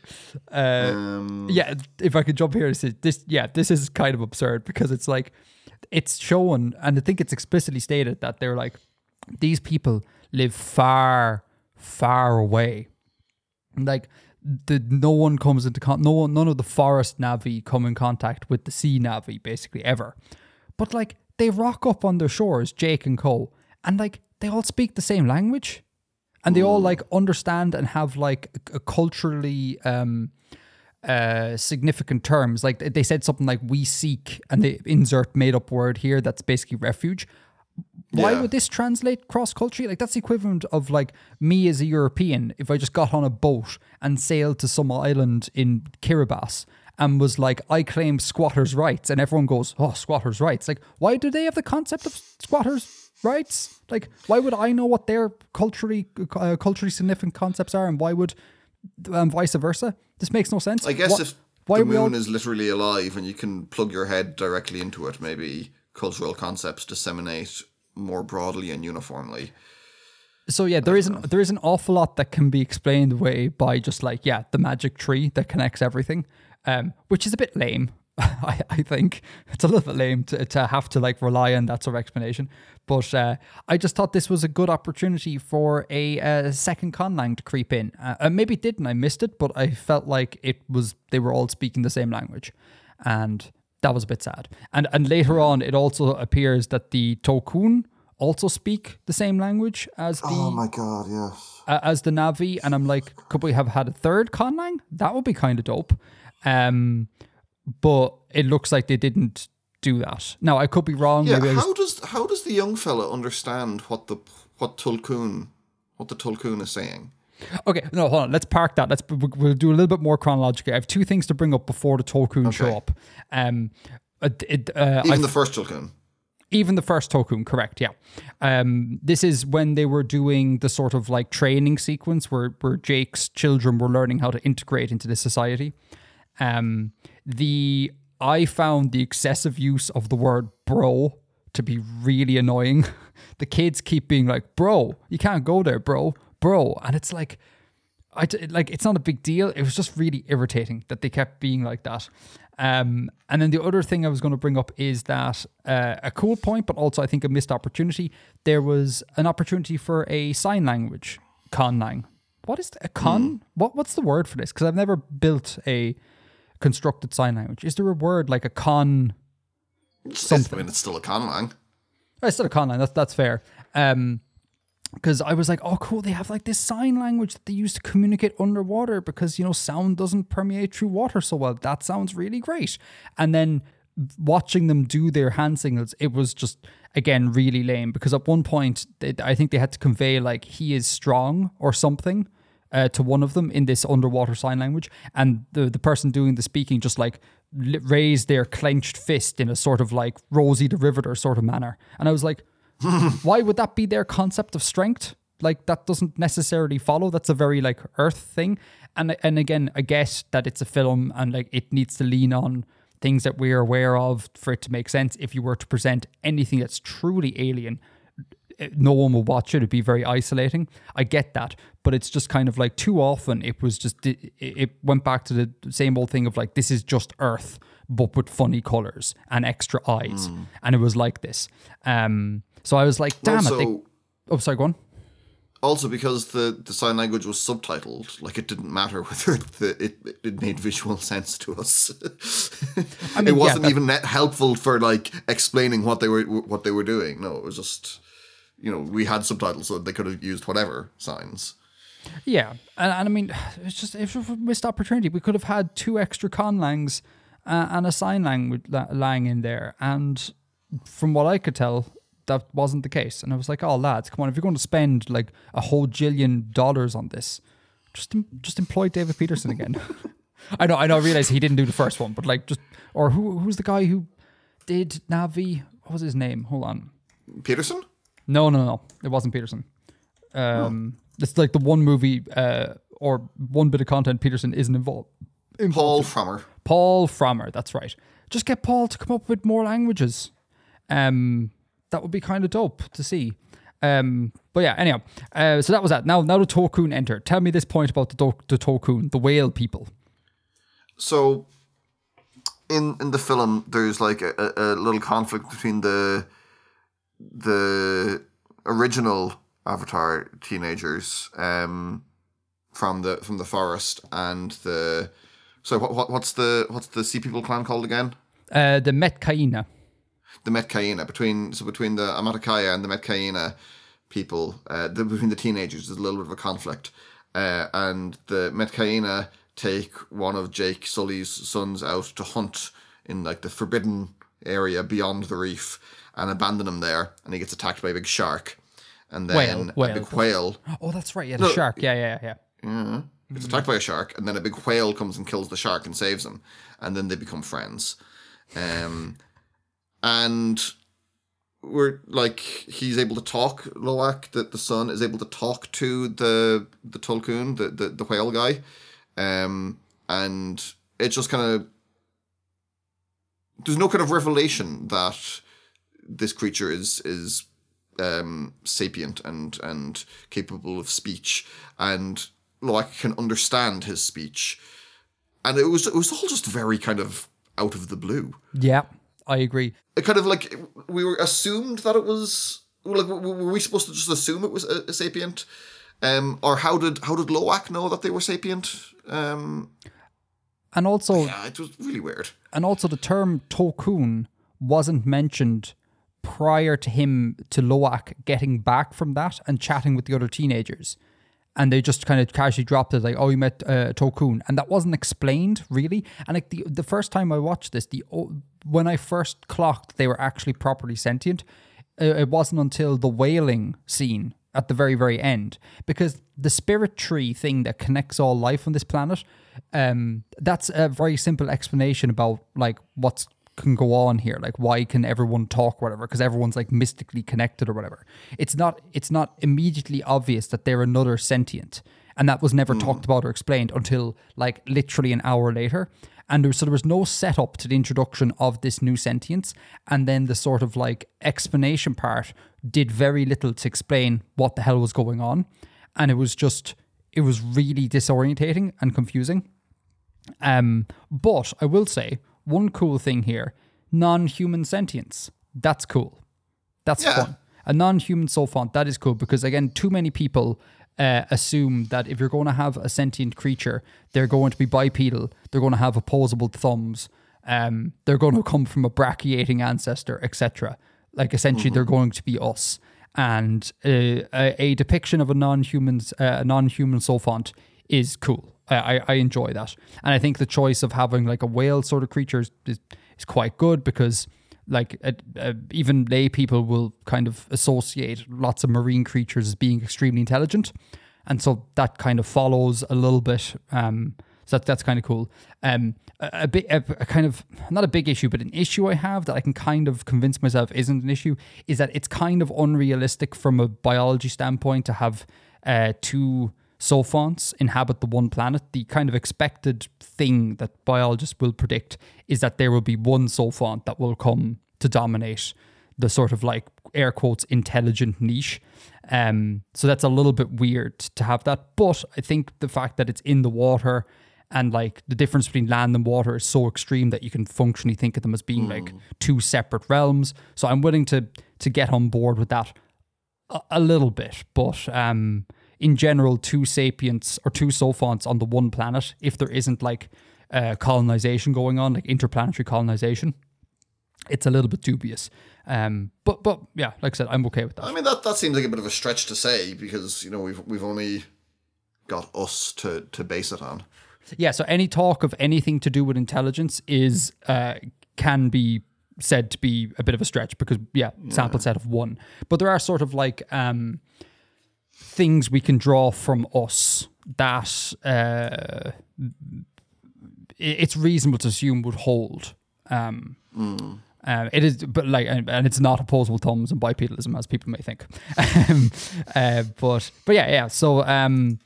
Uh, um, yeah, if I could jump here and say this, yeah, this is kind of absurd because it's like, it's shown, and I think it's explicitly stated that they're like, these people live far, far away. Like, the no one comes into con- no one, none of the forest Navi come in contact with the sea Navi basically ever. But like they rock up on their shores, Jake and co, and like they all speak the same language, and they Ooh. all like understand and have like a, a culturally um, uh, significant terms. Like they said something like "we seek," and they insert made up word here that's basically refuge. Why yeah. would this translate cross-culturally? Like, that's the equivalent of, like, me as a European, if I just got on a boat and sailed to some island in Kiribati and was like, I claim squatters' rights, and everyone goes, oh, squatters' rights. Like, why do they have the concept of squatters' rights? Like, why would I know what their culturally uh, culturally significant concepts are, and why would um, vice versa? This makes no sense. I guess what, if why the moon all... is literally alive and you can plug your head directly into it, maybe cultural concepts disseminate more broadly and uniformly. So yeah, there isn't there is an awful lot that can be explained away by just like, yeah, the magic tree that connects everything, um, which is a bit lame. I, I think it's a little bit lame to, to have to like rely on that sort of explanation. But uh, I just thought this was a good opportunity for a uh, second conlang to creep in. Uh, maybe it didn't, I missed it, but I felt like it was they were all speaking the same language. And that was a bit sad. And and later on, it also appears that the Tokun also speak the same language as the oh my god, yes, uh, as the Navi. And I'm like, could we have had a third conlang? That would be kind of dope. Um, but it looks like they didn't do that. Now I could be wrong. Yeah, Maybe how was... does how does the young fella understand what the what Tolkun what the Tolkun is saying? Okay, no, hold on. Let's park that. Let's we'll do a little bit more chronologically. I have two things to bring up before the Tolkun okay. show up. Um, it, uh, even I've, the first Tolkun, even the first Tolkun, correct? Yeah. Um, this is when they were doing the sort of like training sequence where where Jake's children were learning how to integrate into the society. Um, the I found the excessive use of the word "bro" to be really annoying. The kids keep being like, "Bro, you can't go there, bro." Bro, and it's like, I like it's not a big deal. It was just really irritating that they kept being like that. Um, and then the other thing I was going to bring up is that uh, a cool point, but also I think a missed opportunity. There was an opportunity for a sign language conlang. What is the, a con? Mm. What what's the word for this? Because I've never built a constructed sign language. Is there a word like a con? Something. I mean, it's still a conlang. Oh, it's still a conlang. That's that's fair. Um. Because I was like, oh, cool, they have like this sign language that they use to communicate underwater because, you know, sound doesn't permeate through water so well. That sounds really great. And then watching them do their hand signals, it was just, again, really lame. Because at one point, they, I think they had to convey like, he is strong or something uh, to one of them in this underwater sign language. And the, the person doing the speaking just like li- raised their clenched fist in a sort of like Rosie the Riveter sort of manner. And I was like, why would that be their concept of strength? Like, that doesn't necessarily follow. That's a very, like, Earth thing. And and again, I guess that it's a film and, like, it needs to lean on things that we're aware of for it to make sense. If you were to present anything that's truly alien, no one will watch it. It'd be very isolating. I get that. But it's just kind of, like, too often it was just... It, it went back to the same old thing of, like, this is just Earth, but with funny colours and extra eyes. Mm. And it was like this. Um... So I was like, damn also, it. They... Oh, sorry, go on. Also, because the, the sign language was subtitled, like it didn't matter whether the, it, it made visual sense to us. I mean, it wasn't yeah, that... even that helpful for like explaining what they were what they were doing. No, it was just, you know, we had subtitles so they could have used whatever signs. Yeah, and, and I mean, it's just it's a missed opportunity. We could have had two extra conlangs uh, and a sign language lang in there, and from what I could tell, that wasn't the case. And I was like, oh, lads, come on. If you're going to spend like a whole jillion dollars on this, just just employ David Peterson again. I know, I know, I realize he didn't do the first one, but like just, or who who's the guy who did Navi? What was his name? Hold on. Peterson? No, no, no. It wasn't Peterson. Um, oh. It's like the one movie uh, or one bit of content Peterson isn't involved. involved Paul in. Frommer. Paul Frommer, that's right. Just get Paul to come up with more languages. Um... That would be kind of dope to see. Um, but yeah, anyhow. Uh, so that was that. Now now the Tokun enter. Tell me this point about the, do- the Tokun, the whale people. So in in the film, there's like a, a little conflict between the the original Avatar teenagers um, from the from the forest and the. So what, what what's the what's the Sea People clan called again? Uh, the Metkayina. The Metkayina between so between the Omatikaya and the Metkayina people, uh, the, between the teenagers, there's a little bit of a conflict, uh, and the Metkayina take one of Jake Sully's sons out to hunt in like the forbidden area beyond the reef and abandon him there, and he gets attacked by a big shark, and then whale, whale, a big whale. Oh, that's right, yeah, the no, shark, yeah, yeah, yeah. yeah. It's attacked by a shark, and then a big whale comes and kills the shark and saves him, and then they become friends. Um, and we're like, he's able to talk. Loak, that the son is able to talk to the the Tolkun, the, the the whale guy, um, and it's just kind of there's no kind of revelation that this creature is is um, sapient and and capable of speech and. Like can understand his speech, and it was it was all just very kind of out of the blue. Yeah, I agree. It kind of like we were assumed that it was like were we supposed to just assume it was a, a sapient, um, or how did how did Loak know that they were sapient? Um, and also, yeah, it was really weird. And also, the term Tokun wasn't mentioned prior to him to Loak getting back from that and chatting with the other teenagers. And they just kind of casually dropped it, like, oh, you met uh, Tokun. And that wasn't explained, really. And like the the first time I watched this, the when I first clocked they were actually properly sentient, uh, it wasn't until the whaling scene at the very, very end. Because the spirit tree thing that connects all life on this planet, um, that's a very simple explanation about, like, what's can go on here, like why can everyone talk or whatever, because everyone's like mystically connected or whatever. It's not it's not immediately obvious that they're another sentient, and that was never mm. talked about or explained until like literally an hour later. And there was, so there was no setup to the introduction of this new sentience, and then the sort of like explanation part did very little to explain what the hell was going on, and it was just it was really disorientating and confusing. Um, but I will say one cool thing here, non-human sentience. That's cool. That's yeah. fun. A non-human sophont, that is cool, because again, too many people uh, assume that if you're going to have a sentient creature, they're going to be bipedal, they're going to have opposable thumbs, um, they're going to come from a brachiating ancestor, et cetera. Like, essentially, mm-hmm. they're going to be us. And uh, a, a depiction of a non-human, uh, non-human sophont is cool. I, I enjoy that. And I think the choice of having like a whale sort of creature is, is, is quite good, because like uh, uh, even lay people will kind of associate lots of marine creatures as being extremely intelligent. And so that kind of follows a little bit. Um, so that, that's kind of cool. Um, a, a, bit, a, a kind of, not a big issue, but an issue I have that I can kind of convince myself isn't an issue is that it's kind of unrealistic from a biology standpoint to have uh, two... sophonts inhabit the one planet. The kind of expected thing that biologists will predict is that there will be one sophont that will come to dominate the sort of like air quotes intelligent niche. Um, so that's a little bit weird to have that. But I think the fact that it's in the water and like the difference between land and water is so extreme that you can functionally think of them as being mm. like two separate realms. So I'm willing to to get on board with that a, a little bit. But um in general, two sapients or two sophonts on the one planet, if there isn't like uh, colonization going on, like interplanetary colonization, it's a little bit dubious. Um, but but yeah, like I said, I'm okay with that. I mean, that, that seems like a bit of a stretch to say, because you know we've we've only got us to to base it on. Yeah. So any talk of anything to do with intelligence is uh, can be said to be a bit of a stretch, because yeah, sample yeah. set of one. But there are sort of like. Um, things we can draw from us that uh, it's reasonable to assume would hold. Um, mm. uh, it is, but like, and, and it's not opposable thumbs and bipedalism as people may think. um, uh, but but yeah, yeah. So um,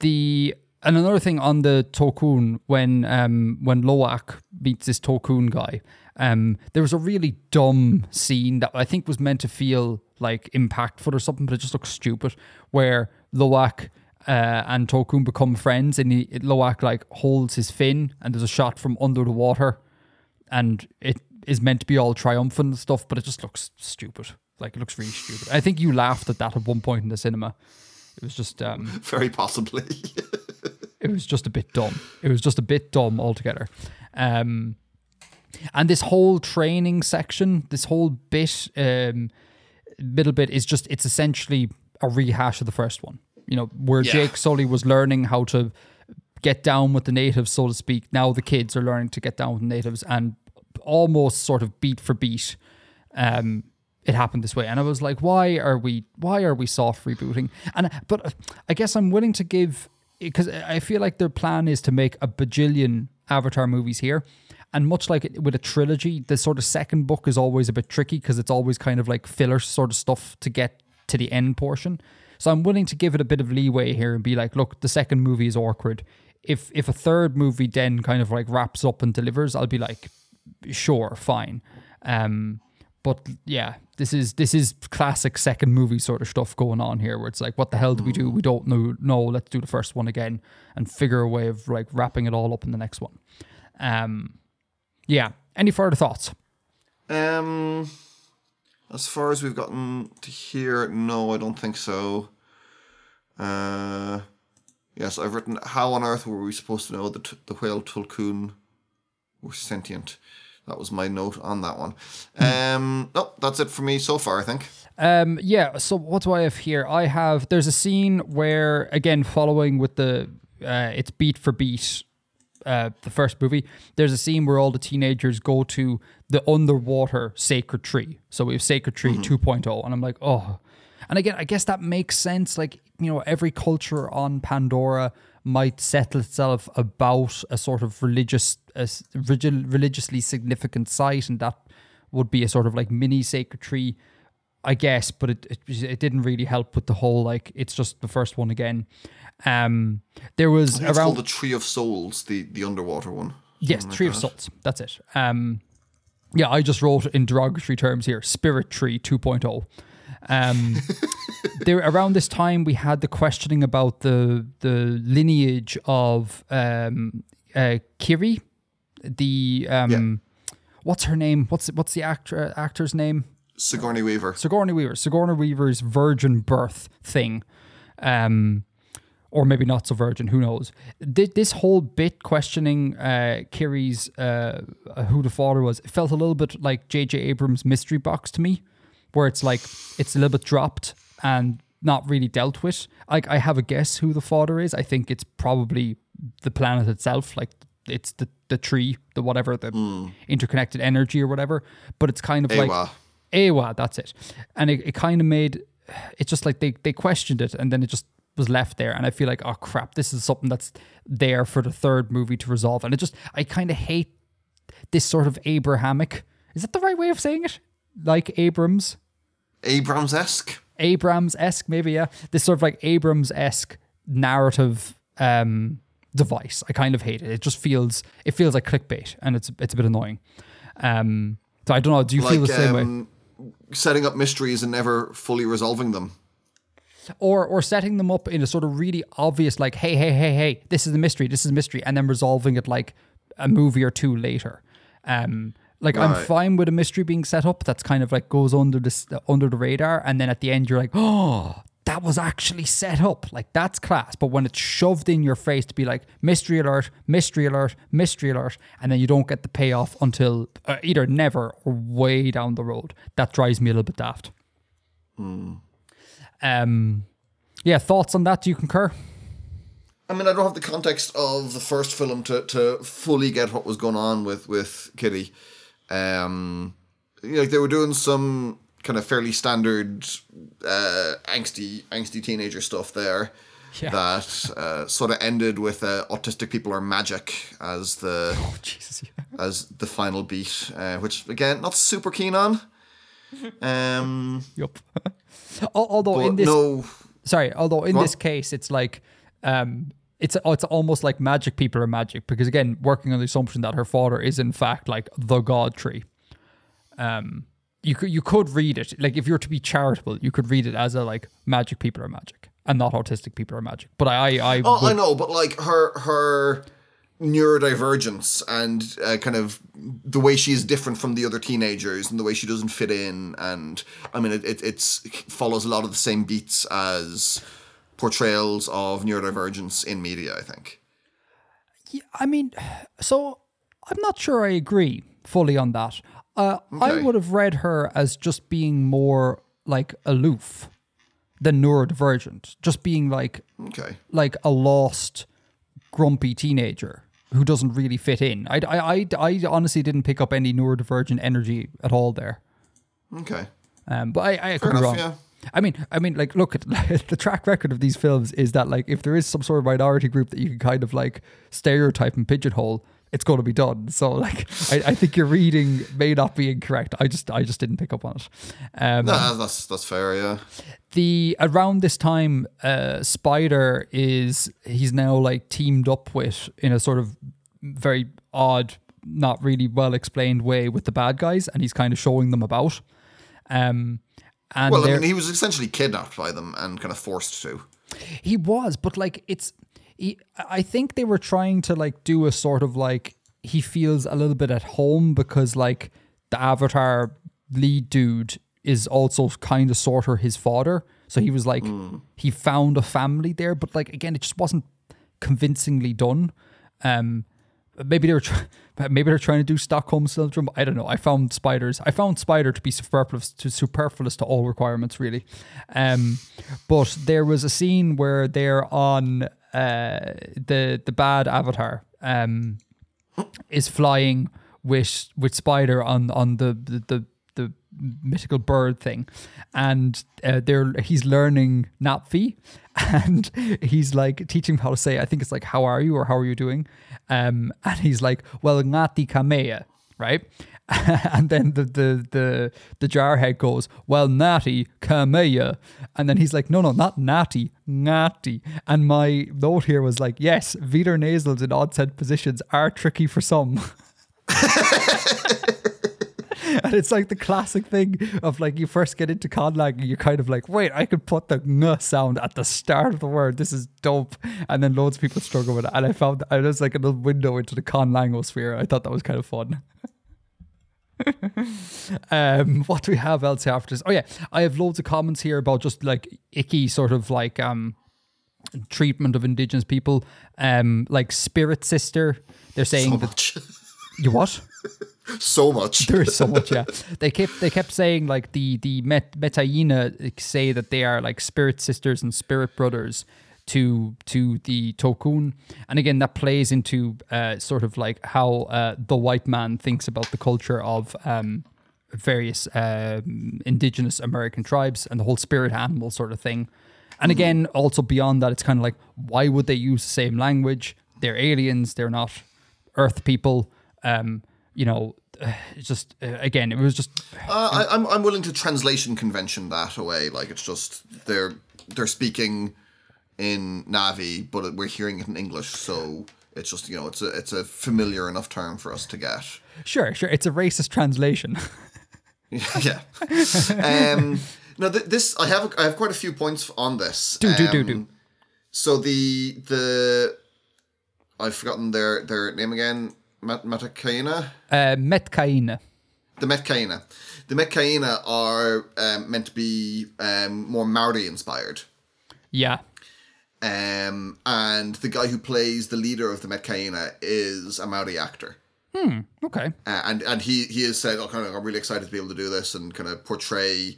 the and another thing on the Tokun, when um, when Loak meets this Tokun guy, um, there was a really dumb scene that I think was meant to feel like impactful or something, but it just looks stupid, where Loak uh, and Tokun become friends, and he, Loak like holds his fin, and there's a shot from under the water, and it is meant to be all triumphant and stuff, but it just looks stupid. Like, it looks really stupid. I think you laughed at that at one point in the cinema. It was just... Um, Very possibly. It was just a bit dumb. It was just a bit dumb altogether. Um, and this whole training section, this whole bit, um, little bit is just, it's essentially a rehash of the first one, you know, where yeah. Jake Sully was learning how to get down with the natives, so to speak. Now the kids are learning to get down with the natives, and almost sort of beat for beat, um, it happened this way. And I was like, why are we, why are we soft rebooting? And, but I guess I'm willing to give, because I feel like their plan is to make a bajillion Avatar movies here. And much like with a trilogy, the sort of second book is always a bit tricky because it's always kind of like filler sort of stuff to get to the end portion. So I'm willing to give it a bit of leeway here and be like, look, the second movie is awkward. If if a third movie then kind of like wraps up and delivers, I'll be like, sure, fine. Um, but yeah, this is this is classic second movie sort of stuff going on here, where it's like, what the hell do we do? We don't know. No, let's do the first one again and figure a way of like wrapping it all up in the next one. Um, yeah. Any further thoughts? Um, as far as we've gotten to here, no, I don't think so. Uh, yes, I've written, how on earth were we supposed to know that t- the whale Tolkun were sentient? That was my note on that one. Um, no, that's it for me so far, I think. Um, yeah, so what do I have here? I have, there's a scene where, again, following with the, uh, it's beat for beat, uh, the first movie, there's a scene where all the teenagers go to the underwater sacred tree. So we have Sacred Tree mm-hmm. two point oh, and I'm like, oh. And again, I guess that makes sense. Like, you know, every culture on Pandora might settle itself about a sort of religious, a religiously significant site, and that would be a sort of like mini sacred tree, I guess, but it, it it didn't really help with the whole, like, it's just the first one again. Um, there was I think around... It's called the Tree of Souls, the, the underwater one. Yes, Tree like of Souls, that's it. Um, yeah, I just wrote in derogatory terms here, Spirit Tree two point oh. Um, there around this time we had the questioning about the the lineage of um, uh, Kiri, the um, yeah. what's her name? What's what's the actor actor's name? Sigourney Weaver. Sigourney Weaver. Sigourney Weaver's virgin birth thing, um, or maybe not so virgin. Who knows? This whole bit questioning uh, Kiri's uh, who the father was, it felt a little bit like J J Abrams' mystery box to me, where it's like, it's a little bit dropped and not really dealt with. Like, I have a guess who the father is. I think it's probably the planet itself. Like, it's the, the tree, the whatever, the mm. interconnected energy or whatever. But it's kind of Eywa. like... Eywa, that's it. And it, it kind of made... It's just like they, they questioned it, and then it just was left there. And I feel like, oh, crap, this is something that's there for the third movie to resolve. And it just... I kind of hate this sort of Abrahamic... Is that the right way of saying it? Like Abrams? Abrams-esque? Abrams-esque, maybe, yeah. This sort of like Abrams-esque narrative um, device. I kind of hate it. It just feels, it feels like clickbait, and it's it's a bit annoying. Um, so I don't know, do you like, feel the same um, way? Setting up mysteries and never fully resolving them. Or or setting them up in a sort of really obvious, like, hey, hey, hey, hey, this is a mystery, this is a mystery, and then resolving it like a movie or two later. Um Like, right. I'm fine with a mystery being set up that's kind of like goes under this uh, under the radar, and then at the end you're like, oh, that was actually set up. Like, that's class. But when it's shoved in your face to be like, mystery alert, mystery alert, mystery alert, and then you don't get the payoff until uh, either never or way down the road. That drives me a little bit daft. Mm. Um, yeah, thoughts on that? Do you concur? I mean, I don't have the context of the first film to, to fully get what was going on with, with Kitty. Um, you know, like, they were doing some kind of fairly standard uh, angsty angsty teenager stuff there yeah. that uh, sort of ended with uh, autistic people are magic as the oh, Jesus, yeah. as the final beat, uh, which again, not super keen on. Um, yep. although in this, no, sorry, although in what? this case, it's like. Um, It's it's almost like magic people are magic, because, again, working on the assumption that her father is, in fact, like the god tree. Um, you could, you could read it, like, if you're to be charitable, you could read it as a, like, magic people are magic and not autistic people are magic. But I... I, I oh, would... I know, but, like, her her neurodivergence and uh, kind of the way she is different from the other teenagers and the way she doesn't fit in, and, I mean, it, it, it's, it follows a lot of the same beats as... portrayals of neurodivergence in media, I think. Yeah, I mean, so I'm not sure I agree fully on that. Uh, okay. I would have read her as just being more like aloof than neurodivergent, just being like, okay. like a lost, grumpy teenager who doesn't really fit in. I, I, I, I honestly didn't pick up any neurodivergent energy at all there. Okay. Um, but I, I could be wrong. Yeah. I mean, I mean, like, look at the track record of these films is that, like, if there is some sort of minority group that you can kind of like stereotype and pigeonhole, it's going to be done. So, like, I, I think your reading may not be incorrect. I just, I just didn't pick up on it. Um, no, that's that's fair. Yeah. The around this time, uh, Spider is he's now like teamed up with in a sort of very odd, not really well explained way with the bad guys, and he's kind of showing them about. Um. And well, I mean, he was essentially kidnapped by them and kind of forced to. He was, but like it's, he, I think they were trying to like do a sort of like he feels a little bit at home because like the Avatar lead dude is also kind of sort of his father. So he was like, mm. he found a family there, but like again, it just wasn't convincingly done. Um, Maybe they were, try- maybe they're trying to do Stockholm syndrome. I don't know. I found spiders. I found spider to be superfluous to superfluous to all requirements, really. Um, but there was a scene where they're on uh, the the bad Avatar um, is flying with with Spider on on the the the, the mythical bird thing, and uh, they're he's learning Napvi, and he's like teaching him how to say, I think it's like, how are you or how are you doing? Um, and he's like, well, ngati kamea, right? And then the, the, the, the jarhead goes, well, nati kamea. And then he's like, no, no, not nati, ngati. And my note here was like, yes, velar nasals in odd-set positions are tricky for some. And it's like the classic thing of like you first get into conlang and you're kind of like, wait, I could put the ng sound at the start of the word. This is dope. And then loads of people struggle with it. And I found I was like a little window into the conlangosphere. I thought that was kind of fun. um, what do we have else after this? Oh yeah, I have loads of comments here about just like icky sort of like um treatment of indigenous people. Um, like Spirit Sister, they're saying so that. Much. You what? So much. There is so much, yeah. They kept they kept saying like the the Met, Metkayina say that they are like spirit sisters and spirit brothers to to the Tokun, and again that plays into uh, sort of like how uh, the white man thinks about the culture of um, various uh, indigenous American tribes and the whole spirit animal sort of thing. And again, mm. also beyond that, it's kind of like why would they use the same language? They're aliens. They're not Earth people. Um, you know, it's just uh, again, it was just. Uh, I, I'm I'm willing to translation convention that away. Like it's just they're they're speaking in Navi, but we're hearing it in English, so it's just you know it's a it's a familiar enough term for us to get. Sure, sure, it's a racist translation. yeah. Um, now th- this I have I have quite a few points on this. Do um, do do do. So the the I've forgotten their their name again. Met- Metkayina? Uh, Metkayina. The Metkayina. The Metkayina are um, meant to be um, more Maori inspired. Yeah. Um, and the guy who plays the leader of the Metkayina is a Maori actor. Hmm, okay. Uh, and and he, he has said, oh, kind of, I'm really excited to be able to do this and kind of portray,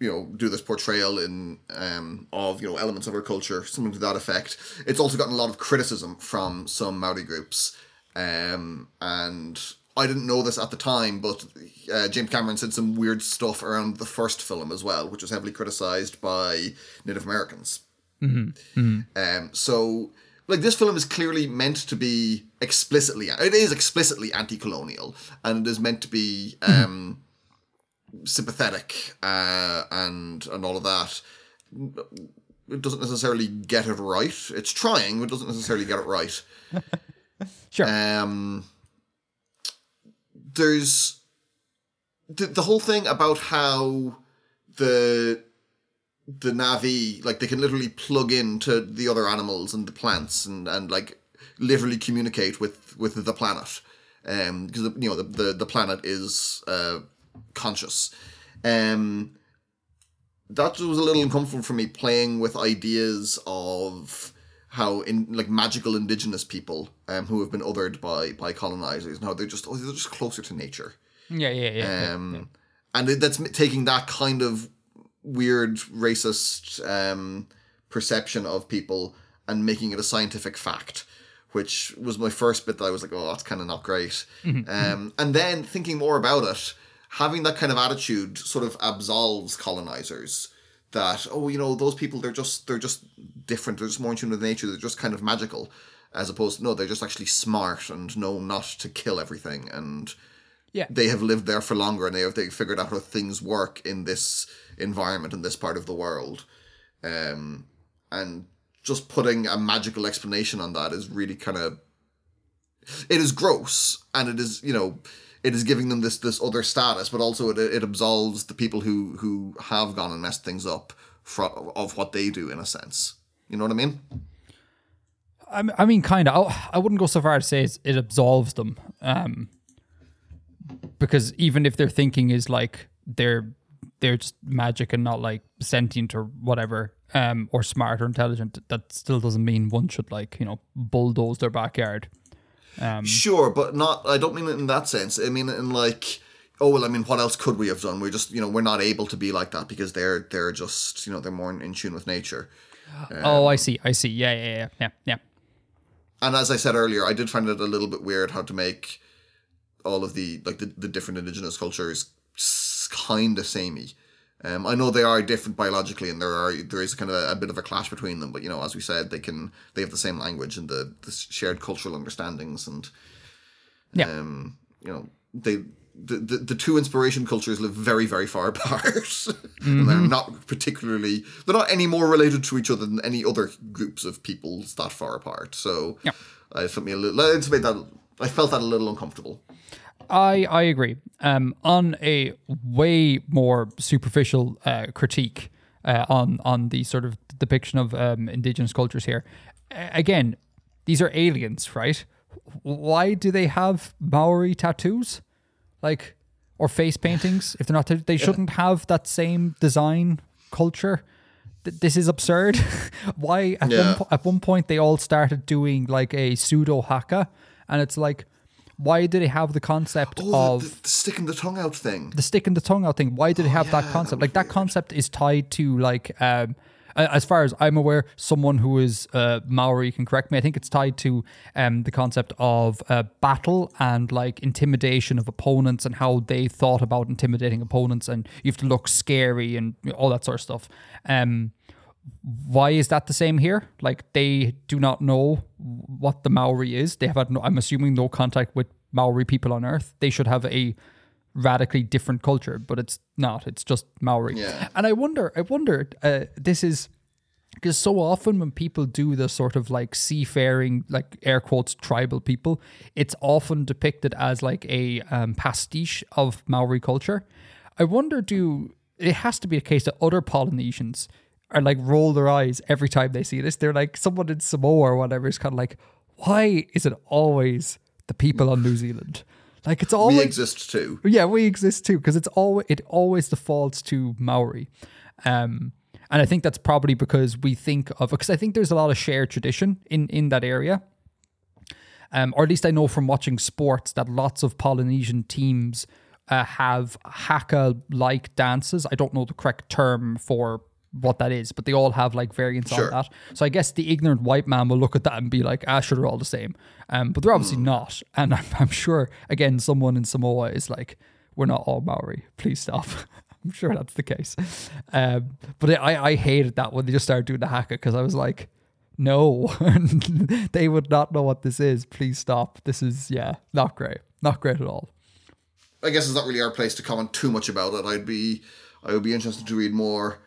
you know, do this portrayal in um, of, you know, elements of our culture, something to that effect. It's also gotten a lot of criticism from some Maori groups. Um, and I didn't know this at the time, but uh, James Cameron said some weird stuff around the first film as well, which was heavily criticised by Native Americans. Mm-hmm. Mm-hmm. Um, so, like, this film is clearly meant to be explicitly... It is explicitly anti-colonial, and it is meant to be um, mm-hmm. sympathetic uh, and and all of that. It doesn't necessarily get it right. It's trying, but it doesn't necessarily get it right. Sure. Um, there's the, the whole thing about how the the Na'vi, like they can literally plug into the other animals and the plants and, and like literally communicate with, with the planet. Um, because you know the, the, the planet is uh, conscious. Um, that was a little uncomfortable for me playing with ideas of how in like magical indigenous people um, who have been othered by by colonizers, and how they're just oh, they're just closer to nature. Yeah, yeah, yeah. Um, yeah, yeah. And it, that's taking that kind of weird racist um, perception of people and making it a scientific fact, which was my first bit that I was like, oh, that's kind of not great. Mm-hmm. Um, and then thinking more about it, having that kind of attitude sort of absolves colonizers. That, oh, you know, those people, they're just they're just different. They're just more in tune with nature. They're just kind of magical, as opposed to, no, they're just actually smart and know not to kill everything. And yeah, they have lived there for longer, and they have they figured out how things work in this environment, in this part of the world. Um, and just putting a magical explanation on that is really kind of... It is gross, and it is, you know... It is giving them this this other status, but also it it absolves the people who, who have gone and messed things up from, of what they do, in a sense. You know what I mean? I, I mean, kind of. I, I wouldn't go so far to say it's, it absolves them. Um, because even if their thinking is like they're, they're just magic and not like sentient or whatever, um, or smart or intelligent, that still doesn't mean one should like, you know, bulldoze their backyard. Um, sure, but not. I don't mean it in that sense. I mean it in like, oh well. I mean, what else could we have done? We're just, you know, we're not able to be like that because they're they're just, you know, they're more in, in tune with nature. Um, oh, I see. I see. Yeah, yeah, yeah, yeah, yeah. And as I said earlier, I did find it a little bit weird how to make all of the like the, the different indigenous cultures kind of samey. Um, I know they are different biologically, and there are there is kind of a, a bit of a clash between them. But you know, as we said, they can they have the same language and the, the shared cultural understandings, and yeah, um, you know, they the, the the two inspiration cultures live very very far apart, mm-hmm. and they're not particularly they're not any more related to each other than any other groups of peoples that far apart. So yeah, uh, it took me a little. It's made that I felt that a little uncomfortable. I, I agree. Um, on a way more superficial uh, critique uh, on on the sort of depiction of um, indigenous cultures here. Uh, again, these are aliens, right? Why do they have Maori tattoos, like, or face paintings? If they're not, they shouldn't have that same design culture. This is absurd. Why at, yeah. one, at one point they all started doing like a pseudo haka, and it's like, why do they have the concept oh, of... The, the sticking the tongue out thing. The sticking the tongue out thing. Why do they have oh, yeah, that concept? That like, that concept is tied to, like, um, as far as I'm aware, someone who is uh, Maori can correct me. I think it's tied to um, the concept of uh, battle and, like, intimidation of opponents and how they thought about intimidating opponents, and you have to look scary and all that sort of stuff. Um, why is that the same here? Like, they do not know what the Maori is. They have had, no, I'm assuming, no contact with Maori people on Earth. They should have a radically different culture, but it's not. It's just Maori. Yeah. And I wonder, I wonder, uh, this is, because so often when people do this sort of like seafaring, like air quotes, tribal people, it's often depicted as like a um, pastiche of Maori culture. I wonder, do, it has to be a case that other Polynesians are like roll their eyes every time they see this. They're like, someone in Samoa or whatever is kind of like, why is it always the people on New Zealand? Like, it's always... We exist too. Yeah, we exist too, because it's always, it always defaults to Maori. Um, and I think that's probably because we think of... Because I think there's a lot of shared tradition in, in that area. Um, or at least I know from watching sports that lots of Polynesian teams uh, have haka-like dances. I don't know the correct term for what that is, but they all have like variants sure. on that. So I guess the ignorant white man will look at that and be like, ah, sure, they're all the same. Um, but they're obviously mm. not. And I'm, I'm sure, again, someone in Samoa is like, we're not all Maori. Please stop. I'm sure that's the case. Um, but it, I, I hated that when they just started doing the haka, because I was like, no, they would not know what this is. Please stop. This is, yeah, not great. Not great at all. I guess it's not really our place to comment too much about it. I'd be, I would be interested to read more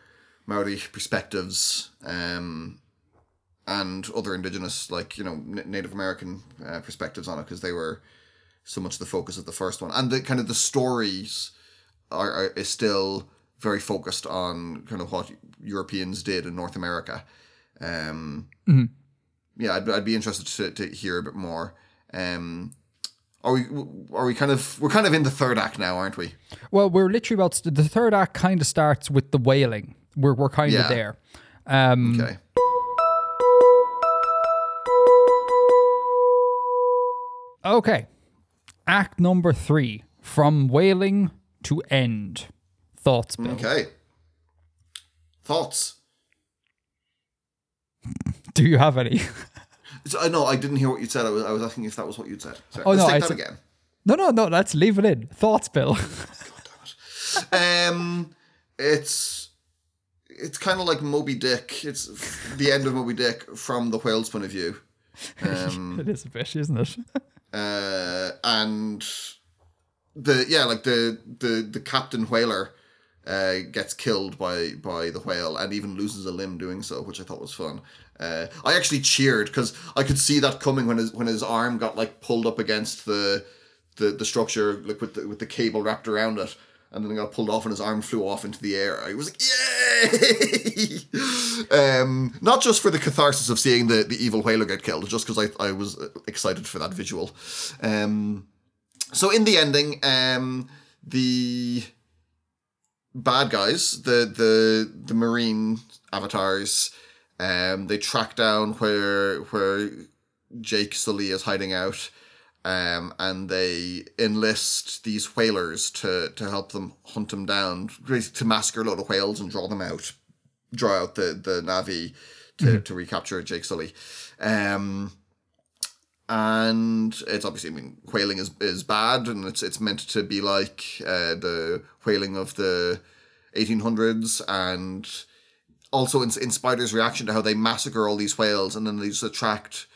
Maori perspectives um, and other indigenous, like, you know, N- Native American uh, perspectives on it, because they were so much the focus of the first one. And the kind of the stories are, are is still very focused on kind of what Europeans did in North America. Um, mm-hmm. Yeah, I'd, I'd be interested to, to hear a bit more. Um, Are we? Are we kind of? We're kind of in the third act now, aren't we? Well, we're literally about to, the third act. Kind of starts with the wailing. We're we're kind yeah. of there. Um, okay. Okay. Act number three. From wailing to end. Thoughts, Bill. Okay. Thoughts. Do you have any? So, no, I didn't hear what you said. I was, I was asking if that was what you'd said. So, oh, let's no, take I that said, again. No, no, no. Let's leave it in. Thoughts, Bill. God damn it. um, it's... It's kind of like Moby Dick. It's the end of Moby Dick from the whale's point of view. Um, it is a bit, isn't it? uh, and the yeah, like the the, the captain whaler uh, gets killed by by the whale and even loses a limb doing so, which I thought was fun. Uh, I actually cheered because I could see that coming when his when his arm got like pulled up against the the, the structure, like with the, with the cable wrapped around it. And then it got pulled off and his arm flew off into the air. I was like, yay! um, not just for the catharsis of seeing the, the evil whaler get killed, just because I, I was excited for that visual. Um, so in the ending, um, the bad guys, the the the marine avatars, um, they track down where where Jake Sully is hiding out. Um, and they enlist these whalers to, to help them hunt them down, to massacre a lot of whales and draw them out, draw out the, the Navi to, mm-hmm. to recapture Jake Sully. Um, and it's obviously, I mean, whaling is, is bad, and it's it's meant to be like uh, the whaling of the eighteen hundreds, and also in, in Spider's reaction to how they massacre all these whales and then they just attract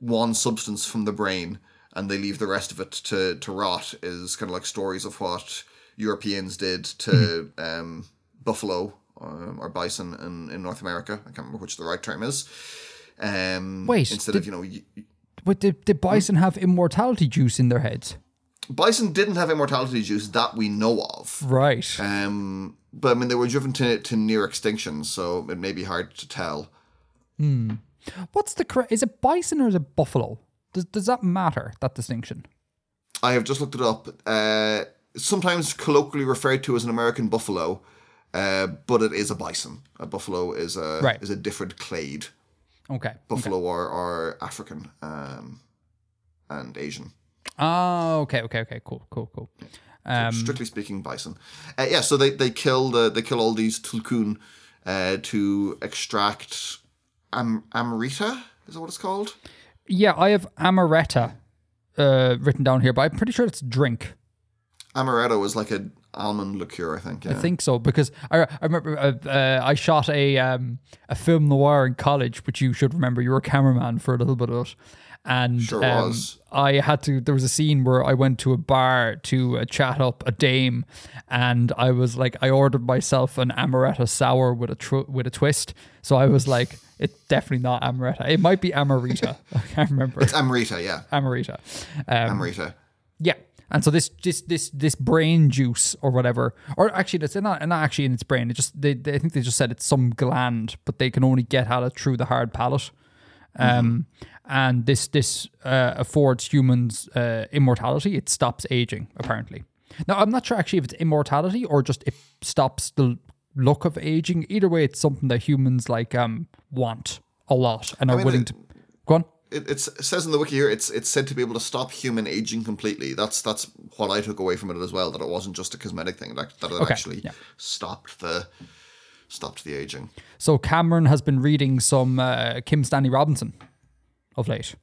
one substance from the brain. And they leave the rest of it to, to rot, is kind of like stories of what Europeans did to mm-hmm. um, buffalo um, or bison in, in North America. I can't remember which the right term is. Um, Wait, instead did, of you know, y- but did, did bison have immortality juice in their heads? Bison didn't have immortality juice that we know of, right? Um, but I mean, they were driven to to near extinction, so it may be hard to tell. Hmm. What's the correct? Is it bison or is it buffalo? Does does that matter, that distinction? I have just looked it up. Uh, sometimes colloquially referred to as an American buffalo, uh, but it is a bison. A buffalo is a right. is a different clade. Okay. Buffalo okay. Are, are African um, and Asian. Oh, okay, okay, okay, cool, cool, cool. Um, so strictly speaking, bison. Uh, yeah, so they they kill the they kill all these Tulkun uh, to extract am- amrita. Is that what it's called? Yeah, I have amaretto uh, written down here, but I'm pretty sure it's drink. Amaretto is like an almond liqueur, I think. Yeah. I think so, because I, I remember uh, uh, I shot a um, a film noir in college, which you should remember. You were a cameraman for a little bit of it. And sure um, was. I had to, there was a scene where I went to a bar to uh, chat up a dame, and I was like, I ordered myself an amaretto sour with a tr- with a twist. So I was like, it's definitely not amaretto. It might be amarita. I can't remember. It's amarita, yeah. Amarita. Um, amarita. Yeah. And so this this this this brain juice or whatever, or actually it's not not actually in its brain. It just they, they I think they just said it's some gland, but they can only get at it through the hard palate. Um, mm-hmm. And this this uh, affords humans uh, immortality. It stops aging, apparently. Now I'm not sure actually if it's immortality or just it stops the look of aging. Either way, it's something that humans like um want a lot and are I mean, willing it, to go on. It, it's, it says in the wiki here it's it's said to be able to stop human aging completely. That's that's what I took away from it as well. That it wasn't just a cosmetic thing. That that it okay, actually yeah. stopped the. Stopped the aging. So Cameron has been reading some uh, Kim Stanley Robinson of late.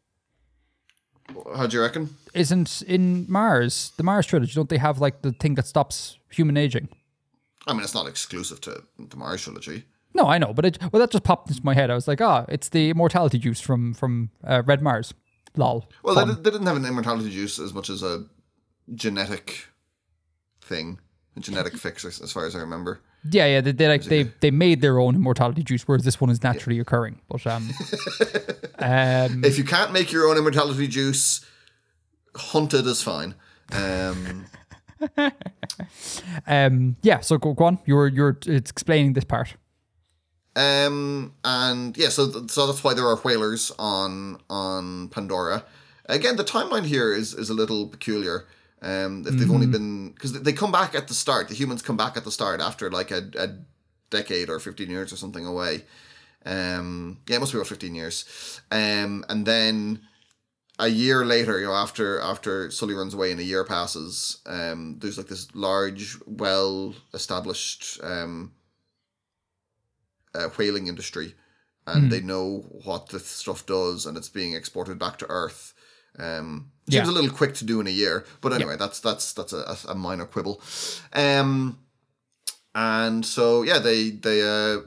How do you reckon? Isn't in Mars, the Mars trilogy, don't they have like the thing that stops human aging? I mean, it's not exclusive to the Mars trilogy. No, I know, but it, well, that just popped into my head. I was like, ah, oh, it's the immortality juice from from uh, Red Mars. Lol. Well, they, they didn't have an immortality juice as much as a genetic thing, a genetic fix, as far as I remember. Yeah, yeah, they they, like, they they made their own immortality juice, whereas this one is naturally yeah. occurring. But um, um, if you can't make your own immortality juice, hunted is fine. Um, um, yeah, so go, go on. You're you're it's explaining this part. Um, and yeah, so th- so that's why there are whalers on on Pandora. Again, the timeline here is is a little peculiar. Um, if they've mm-hmm. only been... Because they come back at the start. The humans come back at the start after like a, a decade or fifteen years or something away. Um, yeah, it must be about fifteen years. Um, and then a year later, you know, after after Sully runs away and a year passes, um, there's like this large, well-established um, uh, whaling industry, and mm. they know what this stuff does, and it's being exported back to Earth. Um, seems yeah. a little quick to do in a year, but anyway, yeah. that's that's that's a, a minor quibble. Um, and so yeah, they they uh,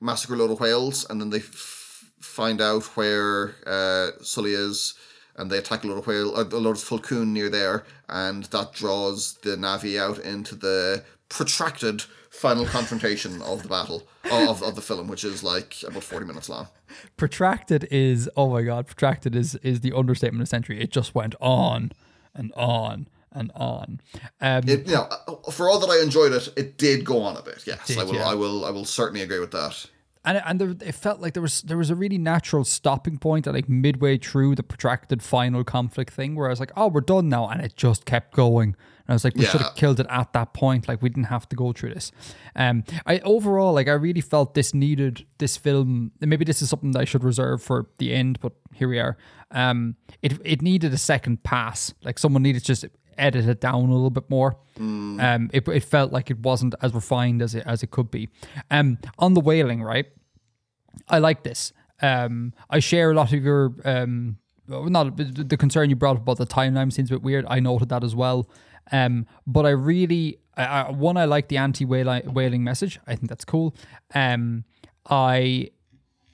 massacre a load of whales, and then they f- find out where uh, Sully is. And they attack a lot of whale, a lot of Falcon near there, and that draws the Navi out into the protracted final confrontation of the battle of of the film, which is like about forty minutes long. Protracted is oh my god, protracted is is the understatement of the century. It just went on and on and on. Um, it, you know, for all that I enjoyed it, it did go on a bit. Yes, did, I will. Yeah. I will. I will certainly agree with that. And and there, it felt like there was there was a really natural stopping point at like midway through the protracted final conflict thing where I was like, oh, we're done now. And it just kept going. And I was like, we yeah. should have killed it at that point. Like, we didn't have to go through this. Um, I overall, like, I really felt this needed, this film, and maybe this is something that I should reserve for the end, but here we are. Um, it it needed a second pass. Like, someone needed to just edit it down a little bit more. Mm. Um, it it felt like it wasn't as refined as it as it could be. Um, on the whaling, right? I like this. Um, I share a lot of your, um, not the concern you brought up about the timeline seems a bit weird. I noted that as well. Um, but I really, I, one, I like the anti-whaling message. I think that's cool. Um, I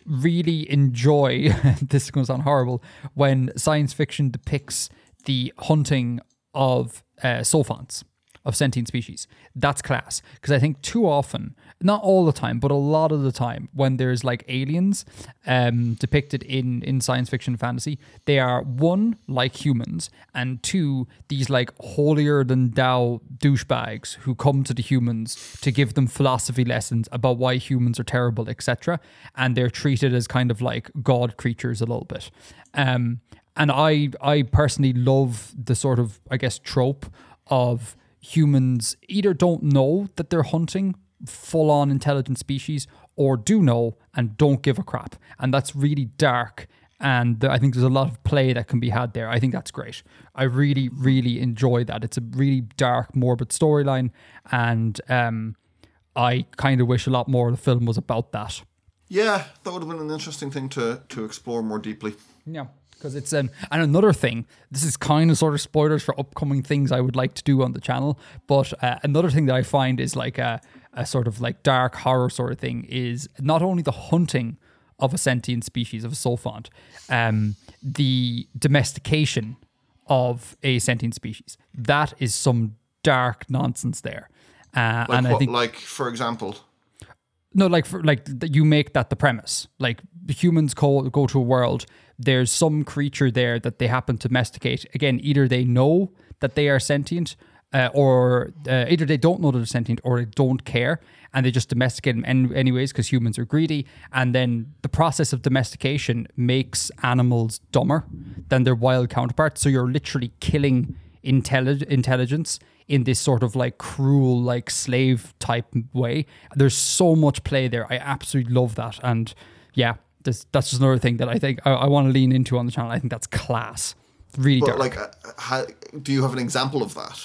really enjoy, this goes on horrible, when science fiction depicts the hunting of uh, sophonts, of sentient species. That's class. Because I think too often, not all the time, but a lot of the time, when there's like aliens um, depicted in, in science fiction fantasy, they are one, like humans, and two, these like holier-than-thou douchebags who come to the humans to give them philosophy lessons about why humans are terrible, et cetera. And they're treated as kind of like god creatures a little bit. Um, and I, I personally love the sort of, I guess, trope of humans either don't know that they're hunting full-on intelligent species or do know and don't give a crap. And that's really dark. And I think there's a lot of play that can be had there. I think that's great. I really, really enjoy that. It's a really dark, morbid storyline. And um, I kind of wish a lot more of the film was about that. Yeah, that would have been an interesting thing to, to explore more deeply. Yeah. Because it's um, and another thing, this is kind of sort of spoilers for upcoming things I would like to do on the channel. But uh, another thing that I find is like a, a sort of like dark horror sort of thing is not only the hunting of a sentient species, of a sophont, um, the domestication of a sentient species. That is some dark nonsense there. Uh, like and what, I think, like for example. No, like for, like you make that the premise. Like humans call, go to a world. There's some creature there that they happen to domesticate. Again, either they know that they are sentient, uh, or uh, either they don't know that they're sentient, or they don't care, and they just domesticate them any- anyways because humans are greedy. And then the process of domestication makes animals dumber than their wild counterparts. So you're literally killing intelli- intelligence. In this sort of like cruel, like slave type way. There's so much play there. I absolutely love that. And yeah, this, that's just another thing that I think I, I want to lean into on the channel. I think that's class. It's really but dark. Like, uh, how, do you have an example of that?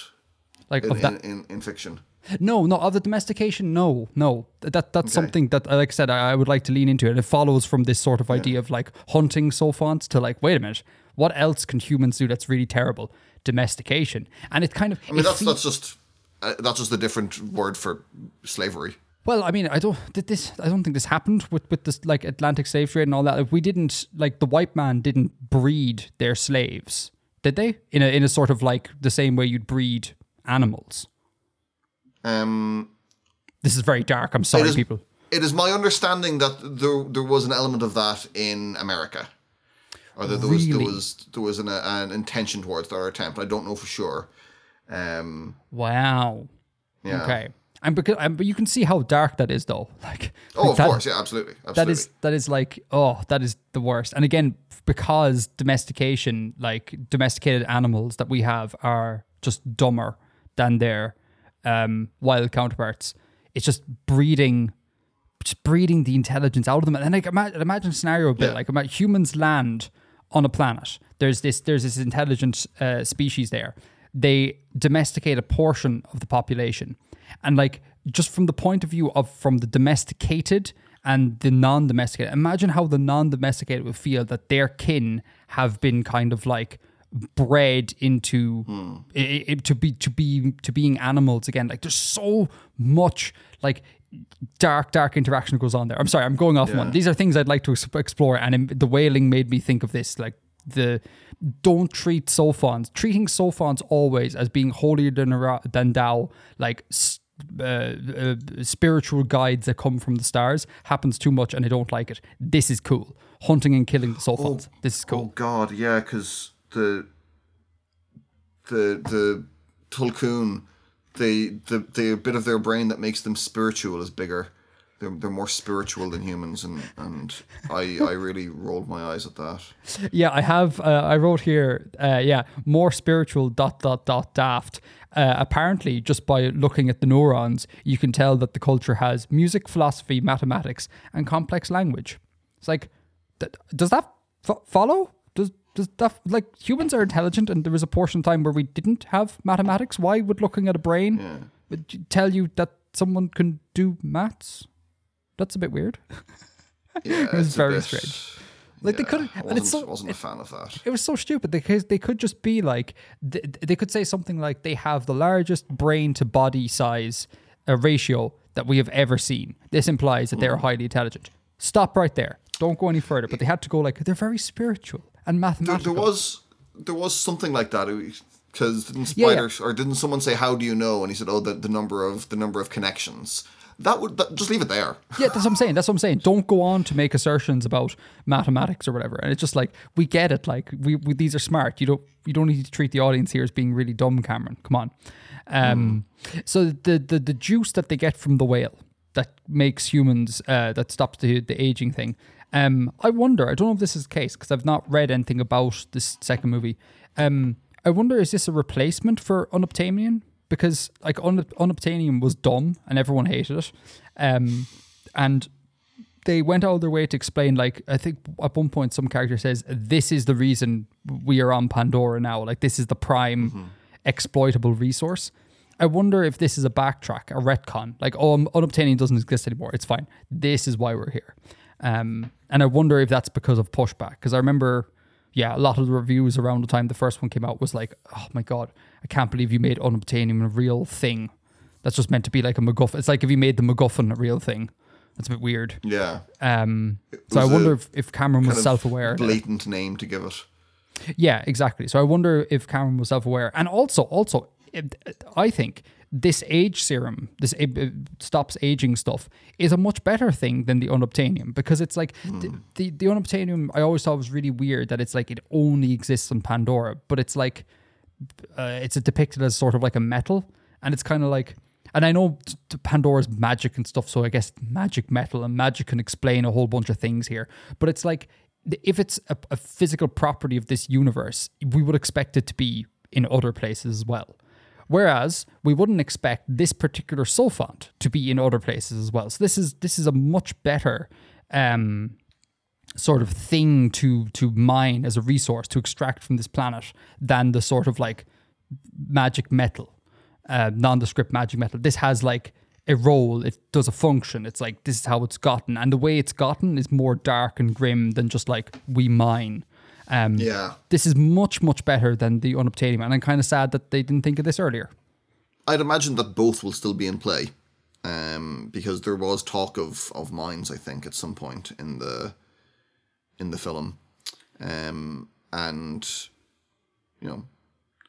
Like in, of that? In, in, in fiction? No, no, of the domestication, no, no. That That's okay. Something that, like I said, I, I would like to lean into. And it follows from this sort of idea yeah. of like hunting sophonts to like, wait a minute, what else can humans do that's really terrible? Domestication. And it kind of... I mean, that's, fe- that's just uh, that's just a different word for slavery. Well, I mean, I don't did this. I don't think this happened with, with this like Atlantic slave trade and all that. If we didn't, like the white man didn't breed their slaves, did they? In a in a sort of like the same way you'd breed animals. Um, this is very dark. I'm sorry, it is, people. It is my understanding that there there was an element of that in America, or that there really? was there was there was an, an intention towards that or attempt. I don't know for sure. Um, wow. Yeah. Okay. And because um, but you can see how dark that is, though. Like oh, like of that, course, yeah, absolutely, absolutely. That is that is like oh, that is the worst. And again, because domestication, like domesticated animals that we have, are just dumber than their Um, wild counterparts. It's just breeding, just breeding the intelligence out of them. And then like, imagine, imagine a scenario a bit yeah. like about humans land on a planet There's this there's this intelligent uh, species there. They domesticate a portion of the population. And like, just from the point of view of from the domesticated and the non-domesticated, imagine how the non-domesticated would feel that their kin have been kind of like bred into mm. it, it, to be to be to being animals again. Like, there's so much like dark dark interaction goes on there. I'm sorry, I'm going off yeah. one. These are things I'd like to explore, and the whaling made me think of this. Like, the don't treat sophonts, treating sophonts always as being holier than than thou, like uh, uh, spiritual guides that come from the stars, happens too much, and I don't like it. This is cool. Hunting and killing the sophonts. Oh, this is cool. Oh God, yeah, because. The the the Tolkun, they the the bit of their brain that makes them spiritual is bigger. They're they're more spiritual than humans, and, and I I really rolled my eyes at that. Yeah, I have. Uh, I wrote here. Uh, yeah, more spiritual. Dot dot dot daft. Uh, apparently, just by looking at the neurons, you can tell that the culture has music, philosophy, mathematics, and complex language. It's like, th- does that f- follow? Does Stuff like humans are intelligent, and there was a portion of time where we didn't have mathematics. Why would looking at a brain yeah. would tell you that someone can do maths? That's a bit weird. Yeah, it was very bit, strange. Like yeah, they couldn't. I wasn't, so, wasn't a fan of that. It was so stupid because they could just be like they, they could say something like they have the largest brain to body size uh, ratio that we have ever seen. This implies that mm. they are highly intelligent. Stop right there. Don't go any further. But they had to go like they're very spiritual. And mathematical. There, there was there was something like that because didn't Spider yeah, yeah. or didn't someone say how do you know, and he said oh the, the number of the number of connections. That would that, just leave it there. Yeah, that's what I'm saying. That's what I'm saying. Don't go on to make assertions about mathematics or whatever. And it's just like we get it. Like we, we these are smart. You don't you don't need to treat the audience here as being really dumb, Cameron. Come on. Um, mm. So the, the the juice that they get from the whale that makes humans uh, that stops the the aging thing. Um, I wonder, I don't know if this is the case because I've not read anything about this second movie. Um, I wonder, is this a replacement for Unobtainium? Because like Un- Unobtainium was dumb and everyone hated it. Um, and they went all their way to explain, like, I think at one point some character says, this is the reason we are on Pandora now. Like, this is the prime mm-hmm. exploitable resource. I wonder if this is a backtrack, a retcon. Like, oh, Unobtainium doesn't exist anymore. It's fine. This is why we're here. Um, and I wonder if that's because of pushback, because I remember, yeah, a lot of the reviews around the time the first one came out was like, oh my God, I can't believe you made Unobtainium a real thing. That's just meant to be like a MacGuffin. It's like if you made the MacGuffin a real thing. That's a bit weird. Yeah. Um. So I wonder if, if Cameron was self-aware. Blatant name to give it. Yeah, exactly. So I wonder if Cameron was self-aware. And also, also, it, I think... this age serum, this uh, stops aging stuff, is a much better thing than the Unobtainium because it's like mm. the, the, the Unobtainium I always thought was really weird that it's like it only exists on Pandora, but it's like uh, it's depicted as sort of like a metal, and it's kind of like, and I know Pandora's magic and stuff, so I guess magic metal and magic can explain a whole bunch of things here, but it's like if it's a, a physical property of this universe, we would expect it to be in other places as well. Whereas we wouldn't expect this particular sophont to be in other places as well. So this is this is a much better um, sort of thing to to mine as a resource to extract from this planet than the sort of like magic metal, uh, nondescript magic metal. This has like a role. It does a function. It's like this is how it's gotten, and the way it's gotten is more dark and grim than just like we mine. Um, yeah, this is much much better than the Unobtainium, and I'm kind of sad that they didn't think of this earlier. I'd imagine that both will still be in play, um, because there was talk of, of mines, I think, at some point in the in the film, um, and you know,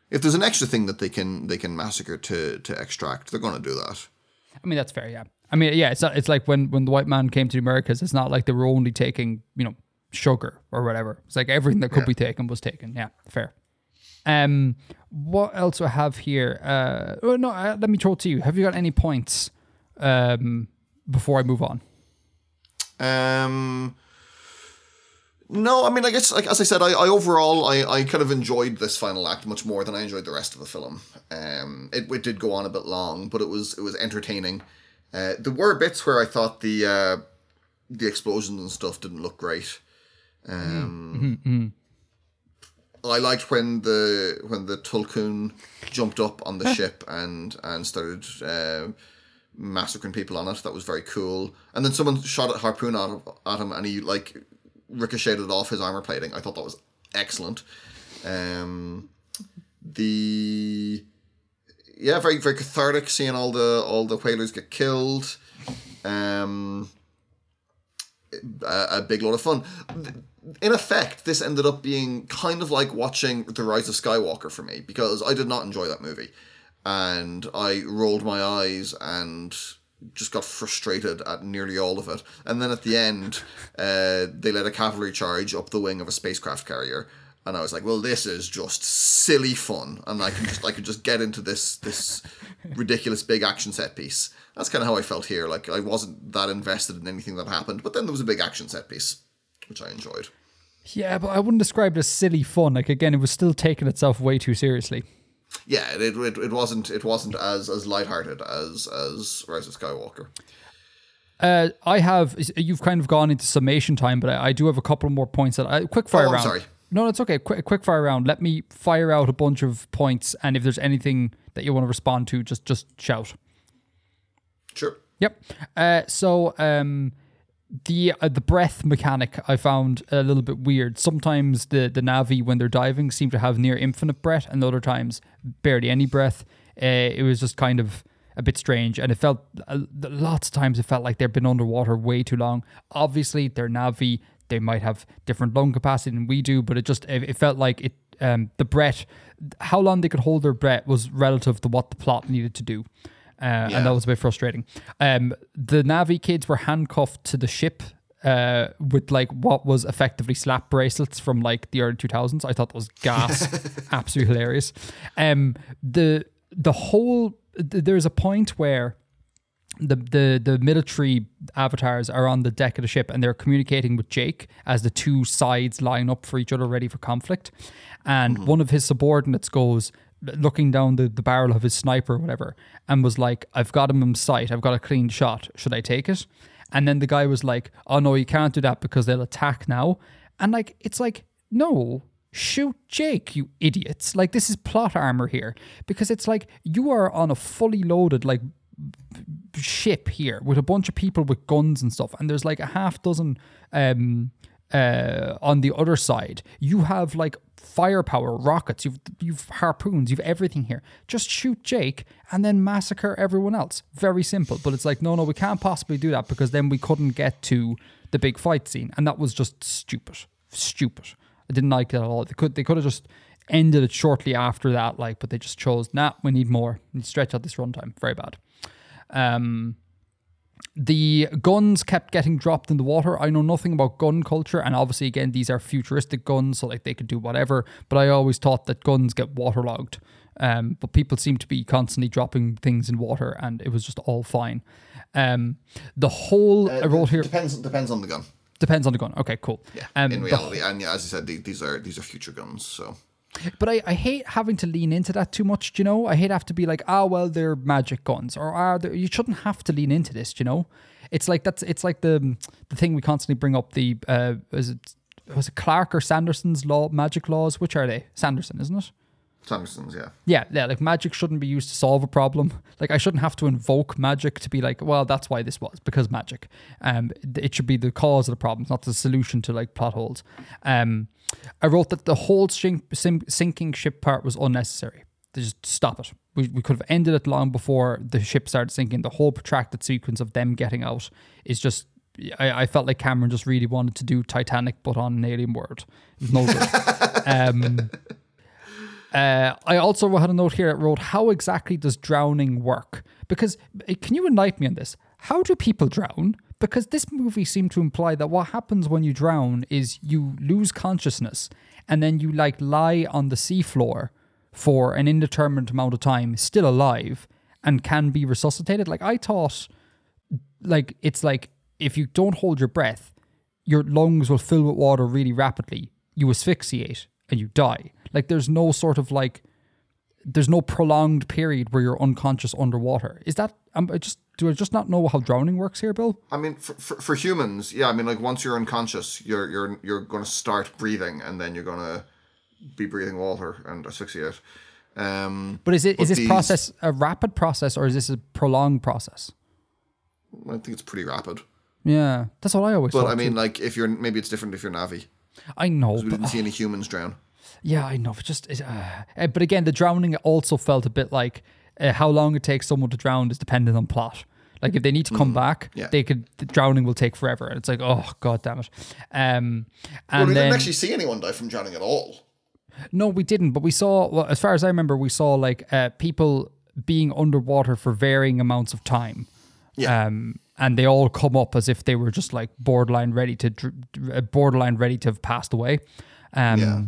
if there's an extra thing that they can they can massacre to to extract, they're going to do that. I mean, that's fair. Yeah, I mean, yeah, it's not, it's like when when the white man came to the Americas, it's not like they were only taking, you know, sugar or whatever. It's like everything that could yeah. be taken was taken. Yeah, fair. Um, what else do I have here? Uh, oh no, uh, let me throw it to you. Have you got any points um, before I move on? Um, no, I mean, I guess, like as I said, I, I overall, I, I kind of enjoyed this final act much more than I enjoyed the rest of the film. Um, it, it did go on a bit long, but it was it was entertaining. Uh, there were bits where I thought the uh, the explosions and stuff didn't look great. Um, mm-hmm, mm-hmm. I liked when the when the Tolkun jumped up on the ship and and started uh, massacring people on it. That was very cool. And then someone shot a harpoon at, at him, and he like ricocheted off his armor plating. I thought that was excellent. Um, the yeah, very very cathartic seeing all the all the whalers get killed. Um, a, a big lot of fun. In effect, this ended up being kind of like watching The Rise of Skywalker for me, because I did not enjoy that movie, and I rolled my eyes and just got frustrated at nearly all of it. And then at the end, uh, they led a cavalry charge up the wing of a spacecraft carrier, and I was like, "Well, this is just silly fun," and I can just I could just get into this this ridiculous big action set piece. That's kind of how I felt here. Like, I wasn't that invested in anything that happened, but then there was a big action set piece, which I enjoyed. Yeah, but I wouldn't describe it as silly fun. Like, again, it was still taking itself way too seriously. Yeah, it it, it wasn't it wasn't as as lighthearted as as Rise of Skywalker. Uh, I have you've kind of gone into summation time, but I, I do have a couple more points that I quick fire oh, I'm round. Sorry, no, that's okay. Quick quick fire round. Let me fire out a bunch of points, and if there's anything that you want to respond to, just just shout. Sure. Yep. Uh, so um. The uh, the breath mechanic I found a little bit weird. Sometimes the, the Navi, when they're diving, seem to have near infinite breath, and other times barely any breath. Uh, it was just kind of a bit strange, and it felt, uh, lots of times it felt like they've been underwater way too long. Obviously, they're Navi, they might have different lung capacity than we do, but it just, it, it felt like it um, the breath, how long they could hold their breath was relative to what the plot needed to do. Uh, yeah. And that was a bit frustrating. Um, the Navi kids were handcuffed to the ship uh, with like what was effectively slap bracelets from like the early two thousands. I thought that was gas. Absolutely hilarious. Um, the the whole th- there's a point where the, the the military avatars are on the deck of the ship, and they're communicating with Jake as the two sides line up for each other, ready for conflict. And mm-hmm. one of his subordinates goes, looking down the, the barrel of his sniper or whatever, and was like, I've got him in sight, I've got a clean shot, should I take it? And then the guy was like, oh no, you can't do that because they'll attack now. And like, it's like, no, shoot Jake, you idiots. Like, this is plot armor here, because it's like, you are on a fully loaded like ship here with a bunch of people with guns and stuff, and there's like a half dozen um uh on the other side. You have like firepower, rockets, you've you've harpoons, you've everything here. Just shoot Jake and then massacre everyone else. Very simple. But it's like, no, no, we can't possibly do that, because then we couldn't get to the big fight scene. And that was just stupid. Stupid. I didn't like that at all. They could they could have just ended it shortly after that, like, but they just chose, nah, we need more. We need to stretch out this runtime. Very bad. Um The guns kept getting dropped in the water. I know nothing about gun culture, and obviously, again, these are futuristic guns, so like they could do whatever, but I always thought that guns get waterlogged. Um, but people seem to be constantly dropping things in water, and it was just all fine. Um, the whole... Uh, I wrote here... Depends, depends on the gun. Depends on the gun. Okay, cool. Yeah, um, in reality, the, and yeah, as I said, these are these are future guns, so... But I, I hate having to lean into that too much, do you know? I hate have to be like, ah, oh, well, they're magic guns, or are they? You shouldn't have to lean into this, do you know? It's like that's it's like the the thing we constantly bring up, the uh, is it was it Clark or Sanderson's law, magic laws? Which are they? Sanderson, isn't it? Sanderson's, yeah. Yeah, yeah. Like, magic shouldn't be used to solve a problem. Like, I shouldn't have to invoke magic to be like, well, that's why this was, because magic. Um, it should be the cause of the problems, not the solution to like plot holes. Um, I wrote that the whole sink, sinking ship part was unnecessary. They just stop it. We we could have ended it long before the ship started sinking. The whole protracted sequence of them getting out is just. I, I felt like Cameron just really wanted to do Titanic, but on an alien world. It was no good. um. Uh, I also had a note here that wrote, how exactly does drowning work? Because, can you enlighten me on this? How do people drown? Because this movie seemed to imply that what happens when you drown is you lose consciousness, and then you like lie on the seafloor for an indeterminate amount of time, still alive, and can be resuscitated. Like, I thought, like, it's like, if you don't hold your breath, your lungs will fill with water really rapidly, you asphyxiate, and you die. Like, there's no sort of like, there's no prolonged period where you're unconscious underwater. Is that, um, I just, do I just not know how drowning works here, Bill? I mean, for, for, for humans, yeah, I mean, like, once you're unconscious, you're, you're, you're going to start breathing, and then you're going to be breathing water and asphyxiate. Um, but is it but is this these, process a rapid process, or is this a prolonged process? I think it's pretty rapid. Yeah, that's what I always. But I mean, too. like if you're maybe it's different if you're Navi. I know. Because we didn't but, see any humans drown. Yeah, I know. But just, uh, but again, the drowning also felt a bit like uh, how long it takes someone to drown is dependent on plot. Like if they need to come mm, back, yeah. they could. The drowning will take forever, and it's like, oh god damn it. Um, and well, we then, didn't actually see anyone die from drowning at all. No, we didn't. But we saw, well, as far as I remember, we saw like uh, people being underwater for varying amounts of time. Yeah. Um, and they all come up as if they were just like borderline ready to dr- borderline ready to have passed away. Um, yeah.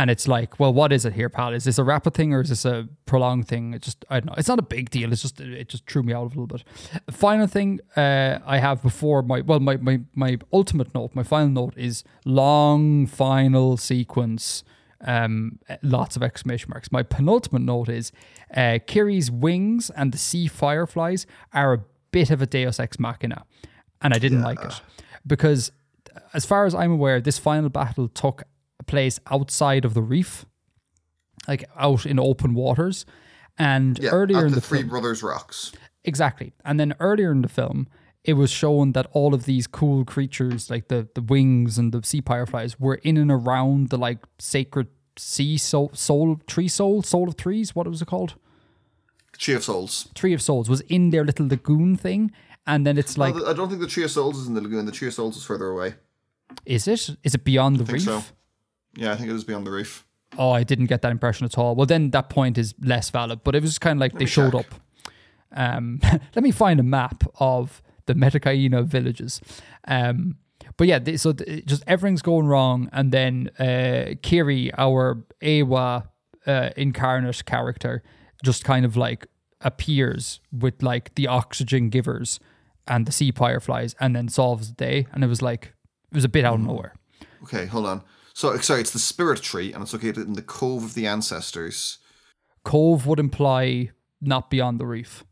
And it's like, well, what is it here, pal? Is this a rapid thing or is this a prolonged thing? It just, I don't know. It's not a big deal. It's just, it just threw me out a little bit. The final thing uh, I have before my, well, my, my, my ultimate note, my final note is long final sequence. Um, lots of exclamation marks. My penultimate note is uh, Kiri's wings and the sea fireflies are a bit of a deus ex machina. And I didn't yeah. like it. Because as far as I'm aware, this final battle took place outside of the reef, like out in open waters, and yeah, earlier in the, the Three film, Brothers Rocks, exactly. And then earlier in the film, it was shown that all of these cool creatures, like the the wings and the sea fireflies, were in and around the like sacred sea soul, soul tree soul, soul of trees. What was it called? Tree of Souls. Tree of Souls was in their little lagoon thing, and then it's like no, I don't think the Tree of Souls is in the lagoon. The Tree of Souls is further away. Is it? Is it beyond the I think reef? So. Yeah, I think it was beyond the reef. Oh, I didn't get that impression at all. Well, then that point is less valid, but it was kind of like let they showed check. up. Um, let me find a map of the Metkayina villages. Um, but yeah, they, so th- just everything's going wrong, and then uh, Kiri, our Eywa uh, incarnate character, just kind of like appears with like the oxygen givers and the sea fireflies, and then solves the day. And it was like, it was a bit out of nowhere. Okay, hold on. So, sorry, it's the Spirit Tree, and it's located in the Cove of the Ancestors. Cove would imply not beyond the reef.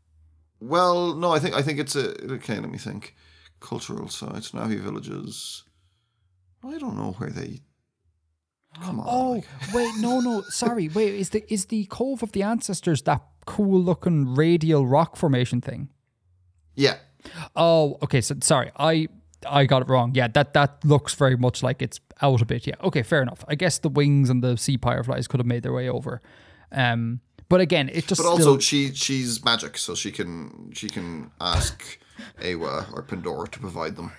Well, no, I think I think it's a... Okay, let me think. Cultural sites, Navi villages. I don't know where they... Come on. Oh, like. wait, no, no, sorry. Wait, is the is the Cove of the Ancestors that cool-looking radial rock formation thing? Yeah. Oh, okay, so sorry, I... I got it wrong. Yeah, that that looks very much like it's out a bit. Yeah, okay, fair enough. I guess the wings and the sea fireflies could have made their way over, um, but again, it just. But also, still... she she's magic, so she can she can ask Eywa or Pandora to provide them.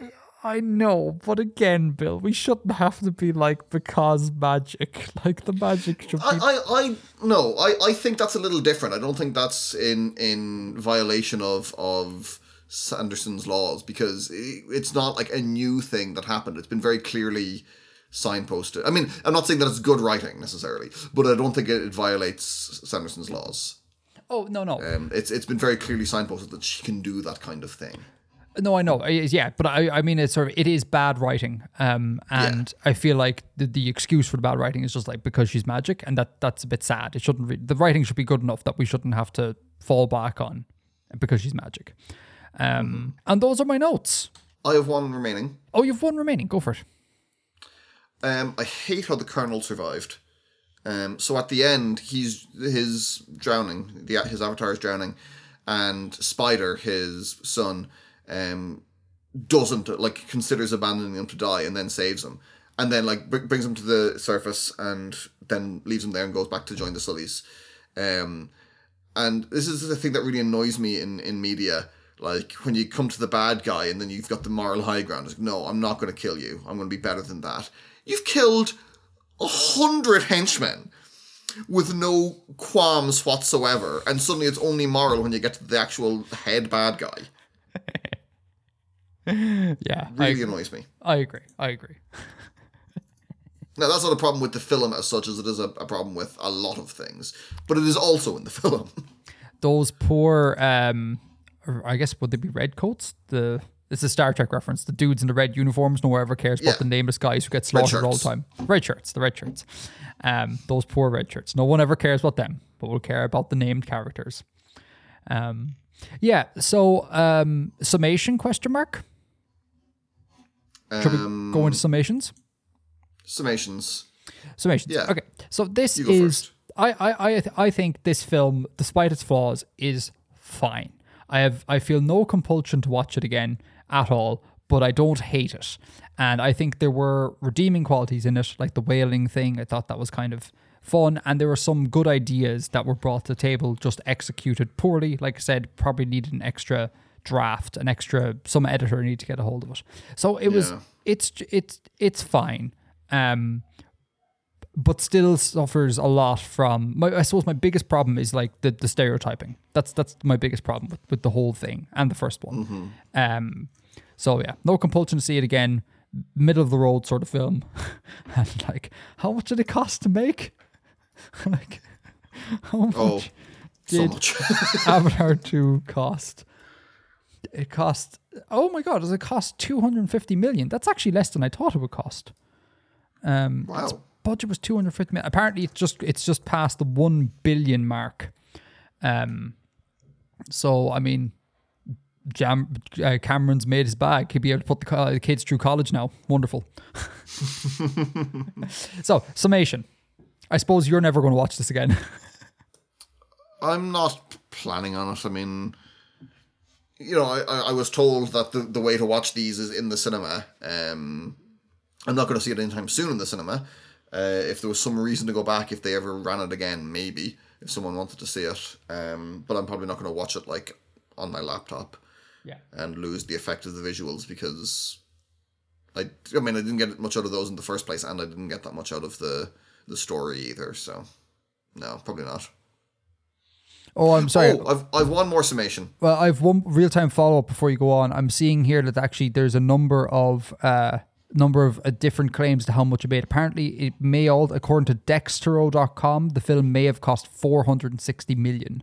I know, but again, Bill, we shouldn't have to be like because magic, like the magic. Should be... I, I I no, I I think that's a little different. I don't think that's in in violation of of. Sanderson's laws, because it's not like a new thing that happened. It's been very clearly signposted. I mean, I'm not saying that it's good writing necessarily, but I don't think it, it violates Sanderson's laws. Oh, no, no. Um, it's it's been very clearly signposted that she can do that kind of thing. No, I know. Yeah, but I I mean, it's sort of, it is bad writing. Um, and yeah. I feel like the, the excuse for the bad writing is just like because she's magic, and that that's a bit sad. It shouldn't. Re- the writing should be good enough that we shouldn't have to fall back on because she's magic. Um, and those are my notes. I have one remaining. Oh, you have one remaining. Go for it. Um, I hate how the Colonel survived. Um, so at the end, he's his drowning. The his avatar is drowning, and Spider, his son, um, doesn't like considers abandoning him to die, and then saves him, and then like br- brings him to the surface, and then leaves him there and goes back to join the Sullies. Um, and this is the thing that really annoys me in, in media. Like, when you come to the bad guy and then you've got the moral high ground, it's like, no, I'm not going to kill you. I'm going to be better than that. You've killed a hundred henchmen with no qualms whatsoever, and suddenly it's only moral when you get to the actual head bad guy. Yeah. Really annoys me. I agree. I agree. Now, that's not a problem with the film as such as it is a, a problem with a lot of things, but it is also in the film. Those poor... um I guess, would they be redcoats? The It's a Star Trek reference. The dudes in the red uniforms, no one ever cares about yeah. the nameless guys who get slaughtered all the time. Red shirts, the red shirts. Um, those poor red shirts. No one ever cares about them, but will care about the named characters. Um, yeah, so um, summation, question mark? Should um, we go into summations? Summations. Summations. Yeah. Okay. So this is I, I I I think this film, despite its flaws, is fine. I have I feel no compulsion to watch it again at all, but I don't hate it. And I think there were redeeming qualities in it, like the whaling thing. I thought that was kind of fun, and there were some good ideas that were brought to the table, just executed poorly. Like I said, probably needed an extra draft, an extra some editor needed to get a hold of it. So it yeah. was it's it's it's fine. Um but still suffers a lot from, my, I suppose my biggest problem is like the, the stereotyping. That's that's my biggest problem with, with the whole thing and the first one. Mm-hmm. Um, so yeah, no compulsion to see it again. Middle of the road sort of film. And like, how much did it cost to make? Like, how much oh, did so much. Avatar two cost? It cost, oh my God, does it cost two hundred fifty million? That's actually less than I thought it would cost. Um, wow. Budget was two hundred fifty million. Apparently it's just it's just past the one billion mark. Um so I mean Jam, uh, Cameron's made his bag. He'll be able to put the co- kids through college now. Wonderful. So, summation. I suppose you're never going to watch this again. I'm not planning on it. I mean, you know, I, I was told that the, the way to watch these is in the cinema. Um I'm not going to see it anytime soon in the cinema. Uh, if there was some reason to go back, if they ever ran it again, maybe, if someone wanted to see it. Um, but I'm probably not going to watch it, like, on my laptop yeah. and lose the effect of the visuals, because, I, I mean, I didn't get much out of those in the first place, and I didn't get that much out of the, the story either, so no, probably not. Oh, I'm sorry. Oh, I've, I've one more summation. Well, I've one real-time follow-up before you go on. I'm seeing here that actually there's a number of... Uh, number of uh, different claims to how much it made. Apparently, it may all, according to Dextero dot com, the film may have cost four hundred sixty million.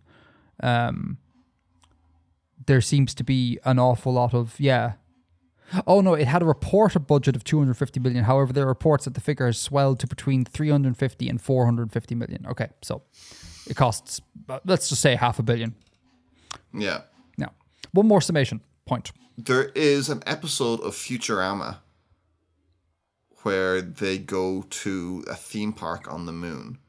Um, there seems to be an awful lot of, yeah. Oh no, it had a reported budget of two hundred fifty million. However, there are reports that the figure has swelled to between three hundred fifty and four hundred fifty million. Okay, so it costs, let's just say half a billion. Yeah. Now, one more summation point. There is an episode of Futurama where they go to a theme park on the moon.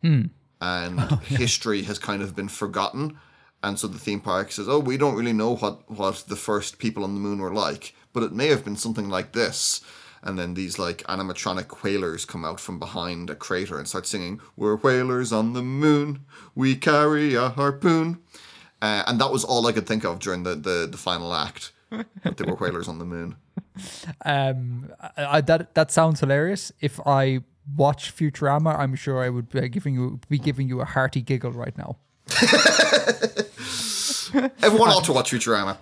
Hmm. And oh, yeah. history has kind of been forgotten. And so the theme park says, oh, we don't really know what, what the first people on the moon were like, but it may have been something like this. And then these like animatronic whalers come out from behind a crater and start singing, we're whalers on the moon, we carry a harpoon. Uh, and that was all I could think of during the, the, the final act. But they were whalers on the moon. Um, I, that that sounds hilarious. If I watch Futurama, I'm sure I would be giving you be giving you a hearty giggle right now. Everyone ought to watch Futurama.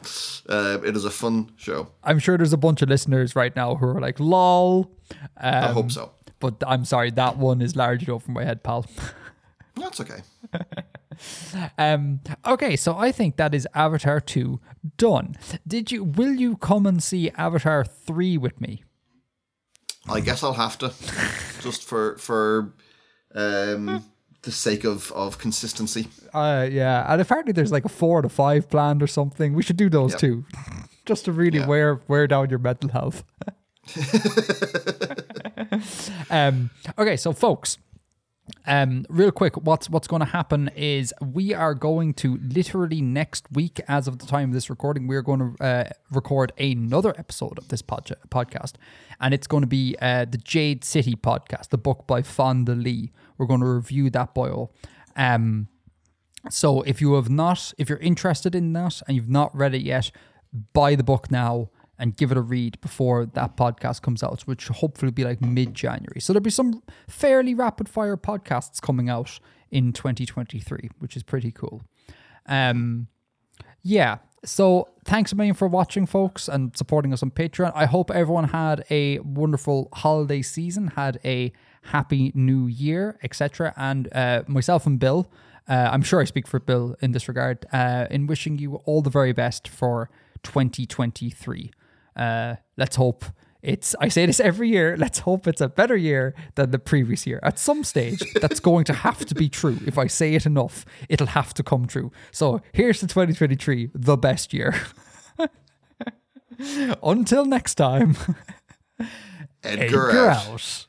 Uh, it is a fun show. I'm sure there's a bunch of listeners right now who are like, "Lol." Um, I hope so. But I'm sorry, that one is large over my head, pal. That's okay. Um, okay, so I think that is Avatar two done. Did you? Will you come and see Avatar three with me? I guess I'll have to, just for for um, the sake of, of consistency. Uh, yeah, and apparently there's like a four to five planned or something. We should do those yep. too, just to really yeah. wear wear down your mental health. um, okay, so folks. Um, real quick, what's what's going to happen is we are going to literally next week, as of the time of this recording, we're going to uh, record another episode of this pod- podcast. And it's going to be uh, the Jade City podcast, the book by Fonda Lee. We're going to review that bio. Um, so if you have not, if you're interested in that and you've not read it yet, buy the book now and give it a read before that podcast comes out, which hopefully will be like mid-January. So there'll be some fairly rapid-fire podcasts coming out in twenty twenty-three, which is pretty cool. Um, yeah, so thanks a million for watching, folks, and supporting us on Patreon. I hope everyone had a wonderful holiday season, had a happy new year, et cetera. And uh, myself and Bill, uh, I'm sure I speak for Bill in this regard, uh, in wishing you all the very best for twenty twenty-three. Uh, let's hope it's, I say this every year, let's hope it's a better year than the previous year. At some stage, that's going to have to be true. If I say it enough, it'll have to come true. So here's to twenty twenty-three, the best year. Until next time. Edgar, Edgar out. out.